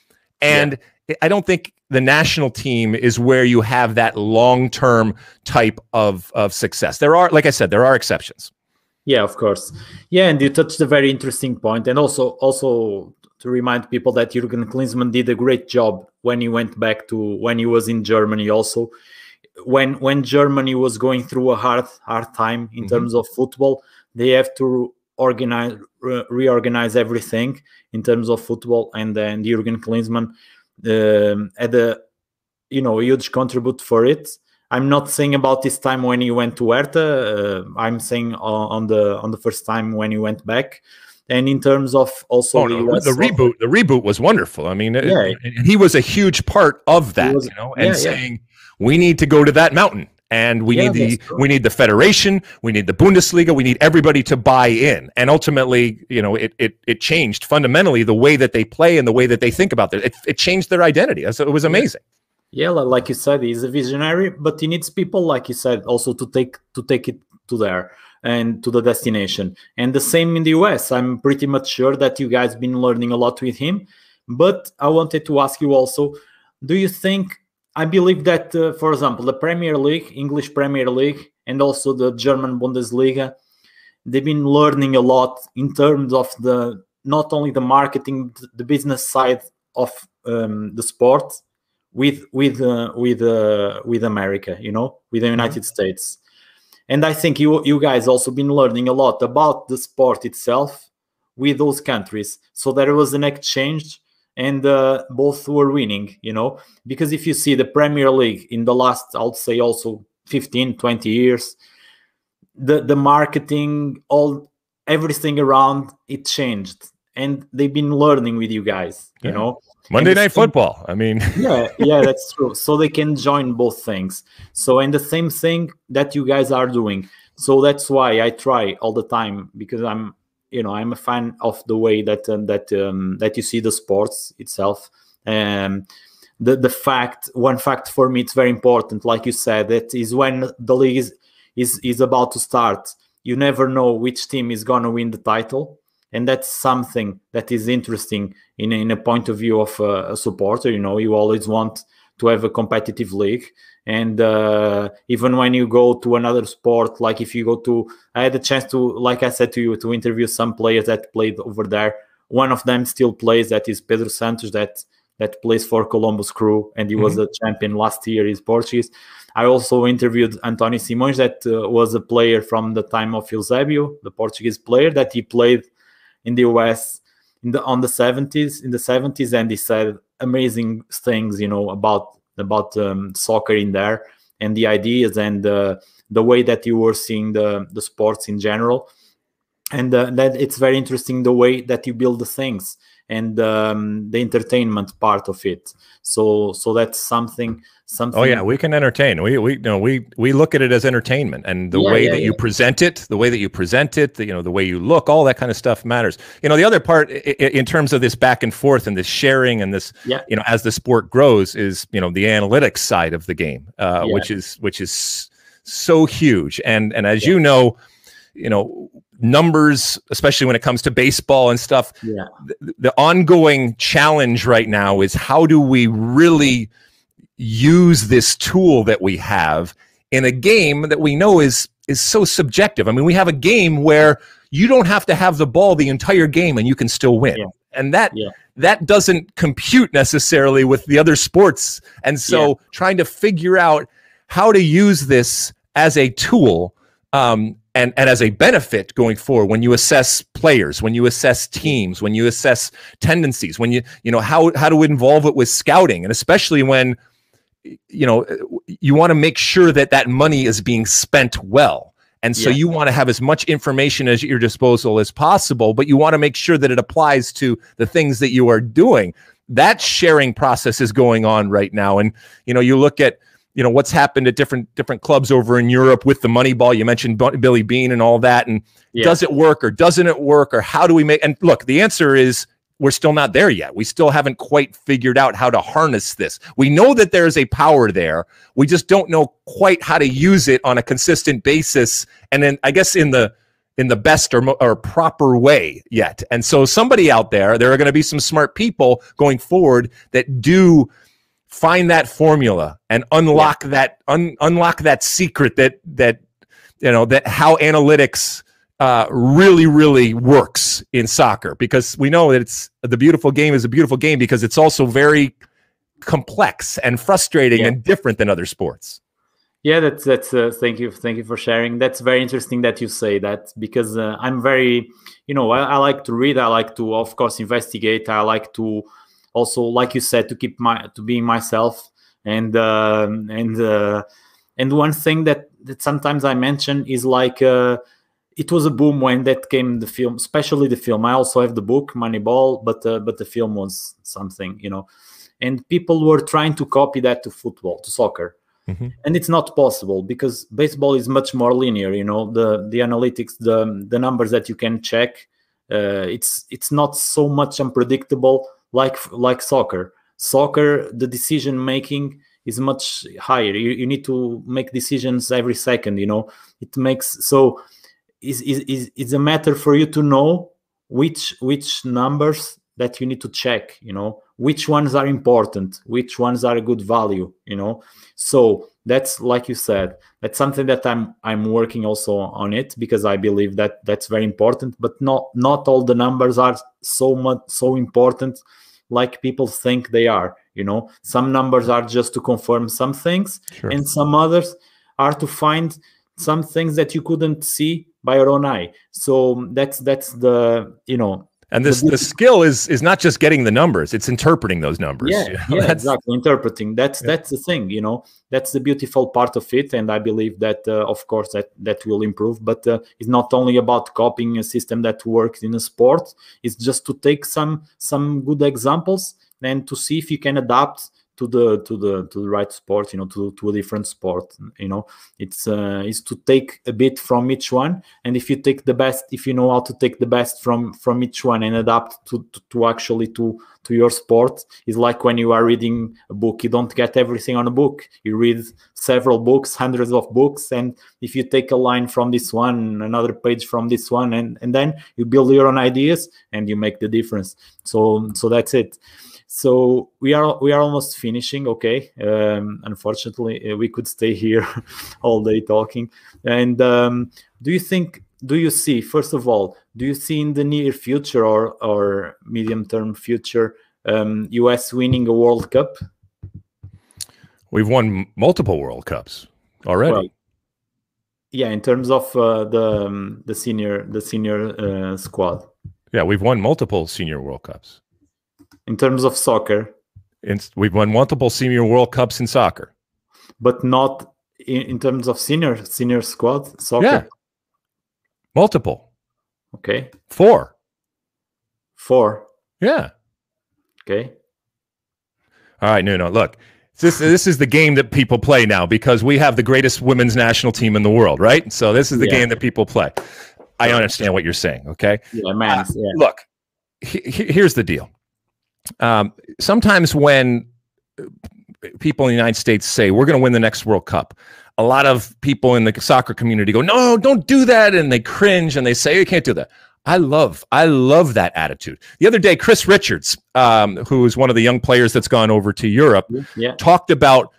and yeah. I don't think the national team is where you have that long-term type of of success. There are, like I said, there are exceptions. Yeah, of course. Yeah, and you touched a very interesting point, and also also. to remind people that Jürgen Klinsmann did a great job when he went back to when he was in Germany. Also, when when Germany was going through a hard hard time in mm-hmm. terms of football, they have to organize re reorganize everything in terms of football, and then Jürgen Klinsmann um, had a you know huge contribute for it. I'm not saying about this time when he went to Hertha. Uh, I'm saying on, on the on the first time when he went back. And in terms of also oh, no, the reboot, the reboot was wonderful. I mean, yeah. it, it, he was a huge part of that, was, you know, and yeah, saying yeah. we need to go to that mountain, and we yeah, need the true. we need the federation, we need the Bundesliga, we need everybody to buy in. And ultimately, you know, it it it changed fundamentally the way that they play and the way that they think about it. It, it changed their identity. So it was amazing. Yeah, like you said, he's a visionary, but he needs people, like you said, also to take to take it to there. And to the destination, and the same in the U S. I'm pretty much sure that you guys been learning a lot with him. But I wanted to ask you also: do you think? I believe that, uh, for example, the Premier League, English Premier League, and also the German Bundesliga, they've been learning a lot in terms of the not only the marketing, the business side of um, the sport, with with uh, with uh, with America, you know, with the United States. And I think you you guys also been learning a lot about the sport itself with those countries. So there was an exchange, and uh, both were winning, you know. Because if you see the Premier League in the last, I'll say also fifteen, twenty years, the, the marketing, all everything around, it changed. And they've been learning with you guys, you yeah. know. Monday and Night Football. I mean, yeah, yeah, that's true. So they can join both things. So and the same thing that you guys are doing. So that's why I try all the time, because I'm, you know, I'm a fan of the way that um, that um, that you see the sports itself. Um, the the fact, one fact for me, it's very important. Like you said, that is when the league is is is about to start. You never know which team is gonna win the title. And that's something that is interesting in, in a point of view of uh, a supporter. You know, you always want to have a competitive league. And uh, even when you go to another sport, like if you go to, I had a chance to, like I said to you, to interview some players that played over there. One of them still plays, that is Pedro Santos, that that plays for Columbus Crew. And he mm-hmm. was a champion last year, he's Portuguese. I also interviewed António Simões, that uh, was a player from the time of Eusébio, the Portuguese player, that he played in the U S in the on the seventies, in the seventies, and he said amazing things, you know, about about um, soccer in there and the ideas and uh, the way that you were seeing the the sports in general, and uh, that it's very interesting the way that you build the things and um, the entertainment part of it. So so that's something something. Oh yeah, we can entertain. We we you know we we look at it as entertainment, and the yeah, way yeah, that yeah. you present it, the way that you present it, the, you know the way you look, all that kind of stuff matters. You know the other part I in terms of this back and forth and this sharing and this yeah. you know as the sport grows is you know the analytics side of the game, uh, yeah. which is which is so huge. And and as yeah. you know, you know. numbers, especially when it comes to baseball and stuff, yeah. the, the ongoing challenge right now is how do we really use this tool that we have in a game that we know is is so subjective. I mean, we have a game where you don't have to have the ball the entire game and you can still win. Yeah. And that yeah. that doesn't compute necessarily with the other sports. And so yeah. trying to figure out how to use this as a tool um, And, and as a benefit going forward, when you assess players, when you assess teams, when you assess tendencies, when you, you know, how, how to involve it with scouting, and especially when, you know, you want to make sure that that money is being spent well. And so yeah. you want to have as much information as at your disposal as possible, but you want to make sure that it applies to the things that you are doing. That sharing process is going on right now. And, you know, you look at, you know, what's happened at different different clubs over in Europe with the Moneyball. You mentioned B Billy Beane and all that. And yeah. does it work or doesn't it work? Or how do we make? And look, the answer is we're still not there yet. We still haven't quite figured out how to harness this. We know that there is a power there. We just don't know quite how to use it on a consistent basis. And then I guess in the in the best or, or proper way yet. And so somebody out there, there are going to be some smart people going forward that do find that formula and unlock yeah. that un, unlock that secret that that you know that how analytics uh, really really works in soccer, because we know that it's the beautiful game is a beautiful game because it's also very complex and frustrating yeah. and different than other sports. Yeah, that's that's. Uh, thank you, thank you for sharing. That's very interesting that you say that, because uh, I'm very, you know, I, I like to read. I like to, of course, investigate. I like to also, like you said, to keep my to being myself. And uh, and uh, and one thing that that sometimes I mention is like uh, it was a boom when that came the film, especially the film. I also have the book Moneyball, but uh, but the film was something, you know, and people were trying to copy that to football, to soccer. Mm-hmm. And it's not possible because baseball is much more linear. You know, the the analytics, the the numbers that you can check, uh, it's it's not so much unpredictable like like soccer. Soccer, the decision making is much higher. You you need to make decisions every second. You know, it makes so is is it's a matter for you to know which which numbers that you need to check. You know, which ones are important, which ones are a good value, you know. So that's, like you said, that's something that I'm I'm working also on it, because I believe that that's very important. But not not all the numbers are so much so important like people think they are, you know. Some numbers are just to confirm some things, sure. and some others are to find some things that you couldn't see by your own eye. So that's that's the, you know. And this the skill is is not just getting the numbers; it's interpreting those numbers. Yeah, you know, yeah, that's, exactly. Interpreting. That's yeah. that's the thing, you know. That's the beautiful part of it, and I believe that, uh, of course, that that will improve. But uh, it's not only about copying a system that works in a sport. It's just to take some some good examples and to see if you can adapt to the to the to the right sport, you know, to to a different sport. You know, it's uh, it's to take a bit from each one, and if you take the best, if you know how to take the best from from each one and adapt to to, to actually to to your sport, is like when you are reading a book. You don't get everything on a book. You read several books, hundreds of books, and if you take a line from this one, another page from this one, and and then you build your own ideas and you make the difference. So so that's it. So we are we are almost finishing. Okay, um, unfortunately, we could stay here all day talking. And um, do you think? Do you see? First of all, do you see in the near future or or medium term future um, U S winning a World Cup? We've won multiple World Cups already. Well, yeah, in terms of uh, the um, the senior the senior uh, squad. Yeah, we've won multiple senior World Cups. In terms of soccer, it's, we've won multiple senior World Cups in soccer, but not in, in terms of senior senior squad soccer. Yeah, multiple. Okay, four. Four. Yeah. Okay. All right, Nuno. Look, this this is the game that people play now, because we have the greatest women's national team in the world, right? So this is the yeah. game that people play. I understand what you're saying. Okay. Yeah, man. Uh, yeah. Look, he, he, here's the deal. Um, sometimes when people in the United States say, we're going to win the next World Cup, a lot of people in the soccer community go, no, don't do that. And they cringe and they say, you can't do that. I love, I love that attitude. The other day, Chris Richards, um, who is one of the young players that's gone over to Europe, yeah. talked about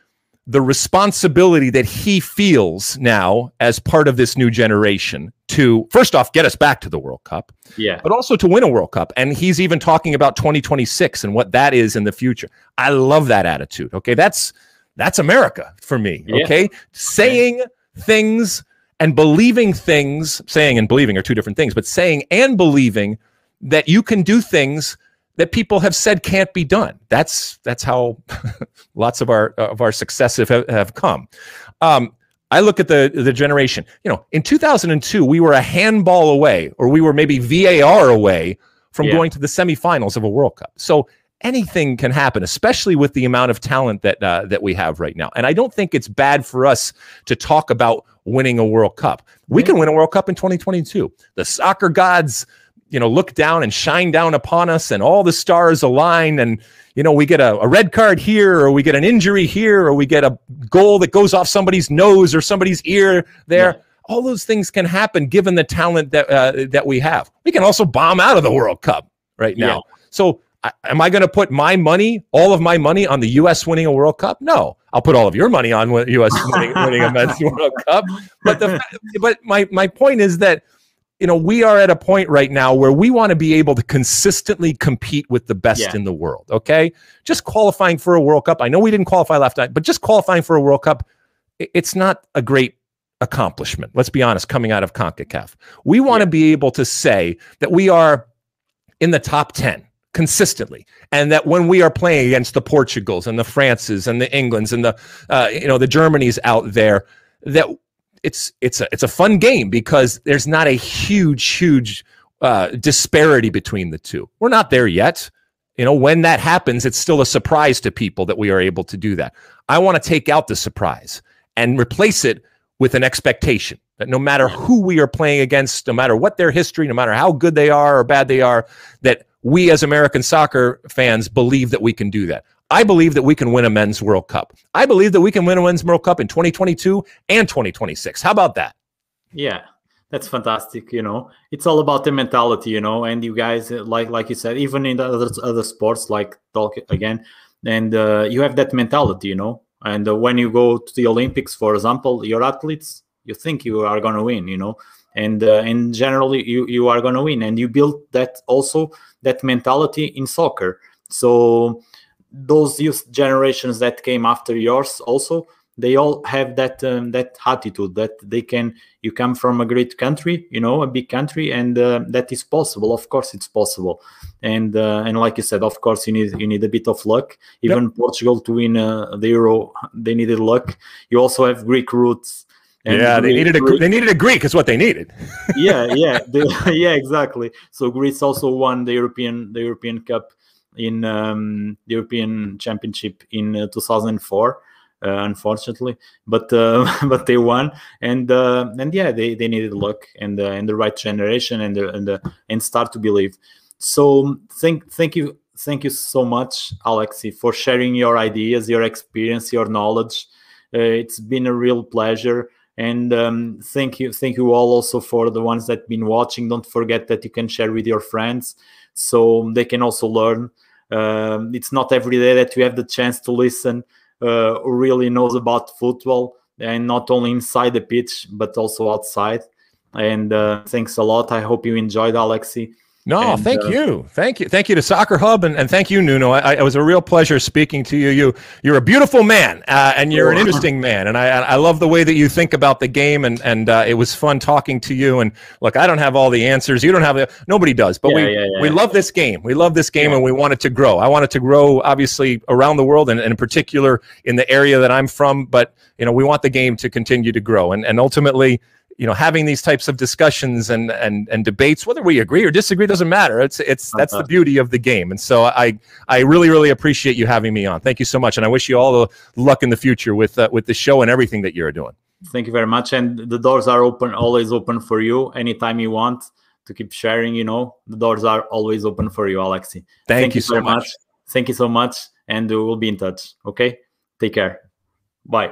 the responsibility that he feels now as part of this new generation to, first off, get us back to the World Cup, yeah. but also to win a World Cup. And he's even talking about twenty twenty-six and what that is in the future. I love that attitude. Okay, that's that's America for me. Yeah. Okay, saying yeah. things and believing things, saying and believing are two different things, but saying and believing that you can do things that people have said can't be done. That's that's how lots of our of our successes have, have come. Um, I look at the the generation. You know, in two thousand two, we were a handball away, or we were maybe V A R away from yeah. going to the semifinals of a World Cup. So anything can happen, especially with the amount of talent that uh, that we have right now. And I don't think it's bad for us to talk about winning a World Cup. We yeah. can win a World Cup in twenty twenty-two. The soccer gods, you know, look down and shine down upon us and all the stars align and, you know, we get a, a red card here or we get an injury here or we get a goal that goes off somebody's nose or somebody's ear there. Yeah. All those things can happen given the talent that uh, that we have. We can also bomb out of the World Cup right now. Yeah. So I, am I going to put my money, all of my money on the U S winning a World Cup? No. I'll put all of your money on U S winning, winning a men's World Cup. But the, but my, my point is that, you know, we are at a point right now where we want to be able to consistently compete with the best yeah. in the world, okay? Just qualifying for a World Cup. I know we didn't qualify last night, but just qualifying for a World Cup, it's not a great accomplishment. Let's be honest, coming out of CONCACAF. We want to yeah. be able to say that we are in the top ten consistently, and that when we are playing against the Portugals and the Frances and the Englands and the uh, you know the Germanys out there, that it's it's a, it's a fun game because there's not a huge huge uh, disparity between the two. We're not there yet. You know, when that happens, it's still a surprise to people that we are able to do that. I want to take out the surprise and replace it with an expectation that no matter who we are playing against, no matter what their history, no matter how good they are or bad they are, that we as American soccer fans believe that we can do that. I believe that we can win a men's World Cup. I believe that we can win a men's World Cup in twenty twenty-two and twenty twenty-six. How about that? Yeah, that's fantastic. You know, it's all about the mentality, you know, and you guys, like like you said, even in the other, other sports, like talk again, and uh, you have that mentality, you know. And uh, when you go to the Olympics, for example, your athletes, you think you are going to win, you know, and uh, and generally you, you are going to win. And you build that also, that mentality in soccer. So those youth generations that came after yours also, they all have that um, that attitude that they can, you come from a great country, you know, a big country, and uh, that is possible. Of course it's possible. And uh, and like you said, of course you need you need a bit of luck. Even yep. Portugal to win uh, the Euro, they needed luck. You also have Greek roots. And yeah, they needed Greek. a they needed a Greek is what they needed. yeah, yeah. They, yeah, exactly. So Greece also won the European the European Cup in um, the European Championship in uh, two thousand four. Uh, unfortunately, but uh, but they won, and uh, and yeah, they, they needed luck and uh, and the right generation and the, and the, and start to believe. So thank thank you thank you so much, Alexi, for sharing your ideas, your experience, your knowledge. Uh, it's been a real pleasure, and um, thank you thank you all also for the ones that have been watching. Don't forget that you can share with your friends so they can also learn. Uh, it's not every day that you have the chance to listen. Uh, really knows about football, and not only inside the pitch but also outside. And uh, thanks a lot. I hope you enjoyed, Alexi. No, and, thank uh, you, thank you, thank you to Soccer Hub, and, and thank you, Nuno. I, I, it was a real pleasure speaking to you. You you're a beautiful man, uh, and you're an interesting man, and I I love the way that you think about the game, and and uh, it was fun talking to you. And look, I don't have all the answers. You don't have the, nobody does, but yeah, we yeah, yeah. we love this game. We love this game, yeah. and we want it to grow. I want it to grow, obviously, around the world, and, and in particular in the area that I'm from. But you know, we want the game to continue to grow, and and ultimately, you know, having these types of discussions and and and debates, whether we agree or disagree, doesn't matter. It's it's that's the beauty of the game. And so I I really really appreciate you having me on. Thank you so much, and I wish you all the luck in the future with uh, with the show and everything that you're doing. Thank you very much, and the doors are open, always open for you. Anytime you want to keep sharing, you know, the doors are always open for you, Alexi. Thank, Thank you, you so very much. much. Thank you so much, and we'll be in touch. Okay, take care. Bye.